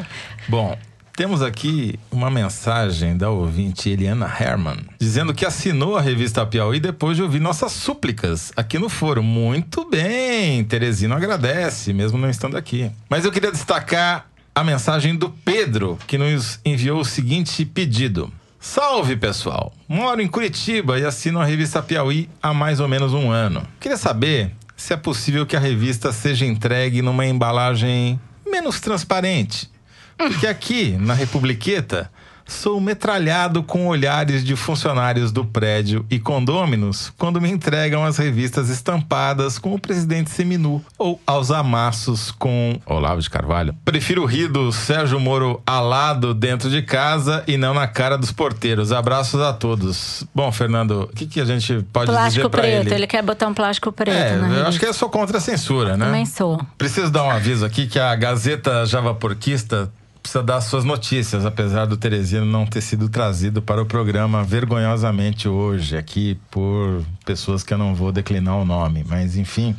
Bom, temos aqui uma mensagem da ouvinte Eliana Herman, dizendo que assinou a revista Piauí depois de ouvir nossas súplicas aqui no foro. Muito bem, Teresina agradece, mesmo não estando aqui. Mas eu queria destacar a mensagem do Pedro, que nos enviou o seguinte pedido. Salve, pessoal! Moro em Curitiba e assino a revista Piauí há mais ou menos um ano. Queria saber se é possível que a revista seja entregue numa embalagem menos transparente. Porque aqui, na Republiqueta, sou metralhado com olhares de funcionários do prédio e condôminos quando me entregam as revistas estampadas com o presidente seminu ou aos amassos com Olavo de Carvalho. Prefiro rir do Sérgio Moro alado dentro de casa e não na cara dos porteiros. Abraços a todos. Bom, Fernando, o que a gente pode plástico dizer pra preto, ele quer botar um plástico preto. É, eu acho que eu sou contra a censura, né? Também sou. Preciso dar um aviso aqui que a Gazeta Javaporquista precisa dar suas notícias, apesar do Teresino não ter sido trazido para o programa vergonhosamente hoje, aqui por pessoas que eu não vou declinar o nome, mas enfim.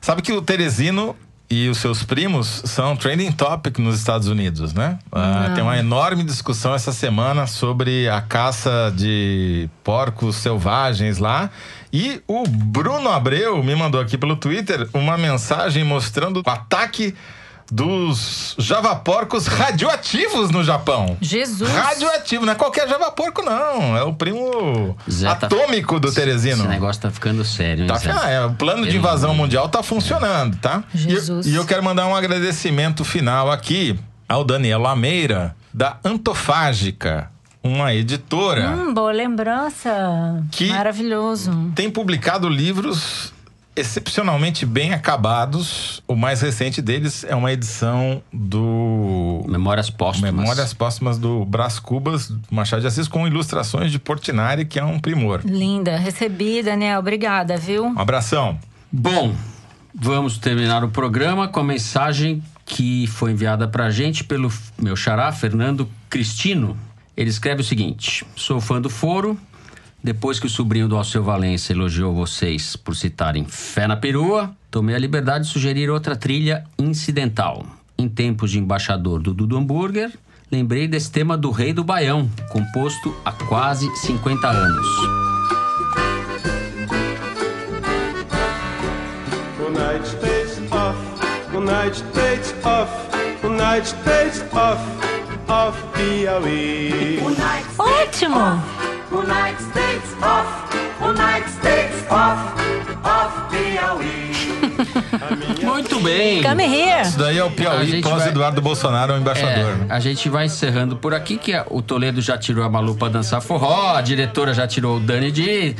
Sabe que o Teresino e os seus primos são trending topic nos Estados Unidos, né? Tem uma enorme discussão essa semana sobre a caça de porcos selvagens lá. E o Bruno Abreu me mandou aqui pelo Twitter uma mensagem mostrando o ataque dos javaporcos radioativos no Japão. Jesus! Radioativo, não é qualquer javaporco, não. É o primo já atômico do Teresino. Esse negócio tá ficando sério, hein? O plano de invasão mundial tá funcionando, tá? Jesus! E eu quero mandar um agradecimento final aqui ao Daniel Lameira, da Antofágica, uma editora. Boa lembrança. Maravilhoso. Tem publicado livros excepcionalmente bem acabados. O mais recente deles é uma edição do Memórias Póstumas do Brás Cubas Machado de Assis, com ilustrações de Portinari, que é um primor. Linda, recebi, Daniel, obrigada, viu? Um abração. Bom, vamos terminar o programa com a mensagem que foi enviada pra gente pelo meu xará, Fernando Cristino. Ele escreve o seguinte: sou fã do foro. Depois que o sobrinho do Alceu Valença elogiou vocês por citarem Fé na Perua, tomei a liberdade de sugerir outra trilha incidental. Em tempos de embaixador do Dudu Hambúrguer, lembrei desse tema do Rei do Baião, composto há quase 50 anos. O night takes off, o night takes off, o night takes off, off Piauí. Ótimo! United States off, United States off, off Piauí. Muito bem. Come here. Isso daí é o Piauí pós Eduardo Bolsonaro, o embaixador. Né? A gente vai encerrando por aqui, que o Toledo já tirou a Malu pra dançar forró, a diretora já tirou o Dani de...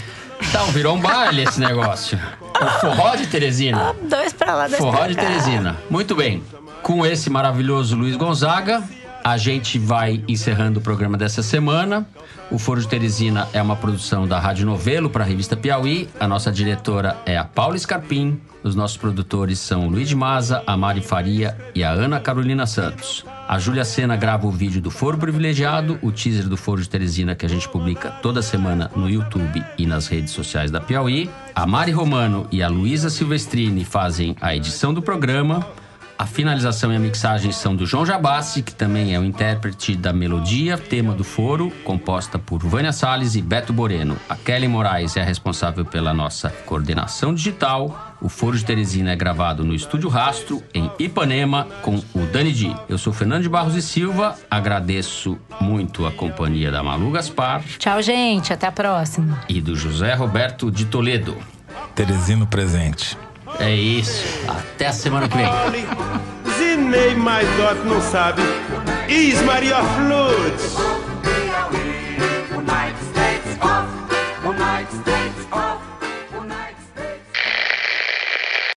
Então, virou um baile esse negócio. O forró de Teresina. Dois pra lá, dois pra cá. Forró de Teresina. Muito bem. Com esse maravilhoso Luiz Gonzaga, a gente vai encerrando o programa dessa semana. O Foro de Teresina é uma produção da Rádio Novelo para a Revista Piauí. A nossa diretora é a Paula Scarpim. Os nossos produtores são o Luiz Maza, a Mari Faria e a Ana Carolina Santos. A Júlia Sena grava o vídeo do Foro Privilegiado, o teaser do Foro de Teresina que a gente publica toda semana no YouTube e nas redes sociais da Piauí. A Mari Romano e a Luísa Silvestrini fazem a edição do programa. A finalização e a mixagem são do João Jabassi, que também é o intérprete da melodia, tema do foro, composta por Vânia Salles e Beto Boreno. A Kelly Moraes é a responsável pela nossa coordenação digital. O Foro de Teresina é gravado no Estúdio Rastro, em Ipanema, com o Dani Di. Eu sou Fernando de Barros e Silva, agradeço muito a companhia da Malu Gaspar. Tchau, gente, até a próxima. E do José Roberto de Toledo. Teresino presente. É isso. Até a semana que vem. Zinei mais dote não sabe. Is Maria Flores.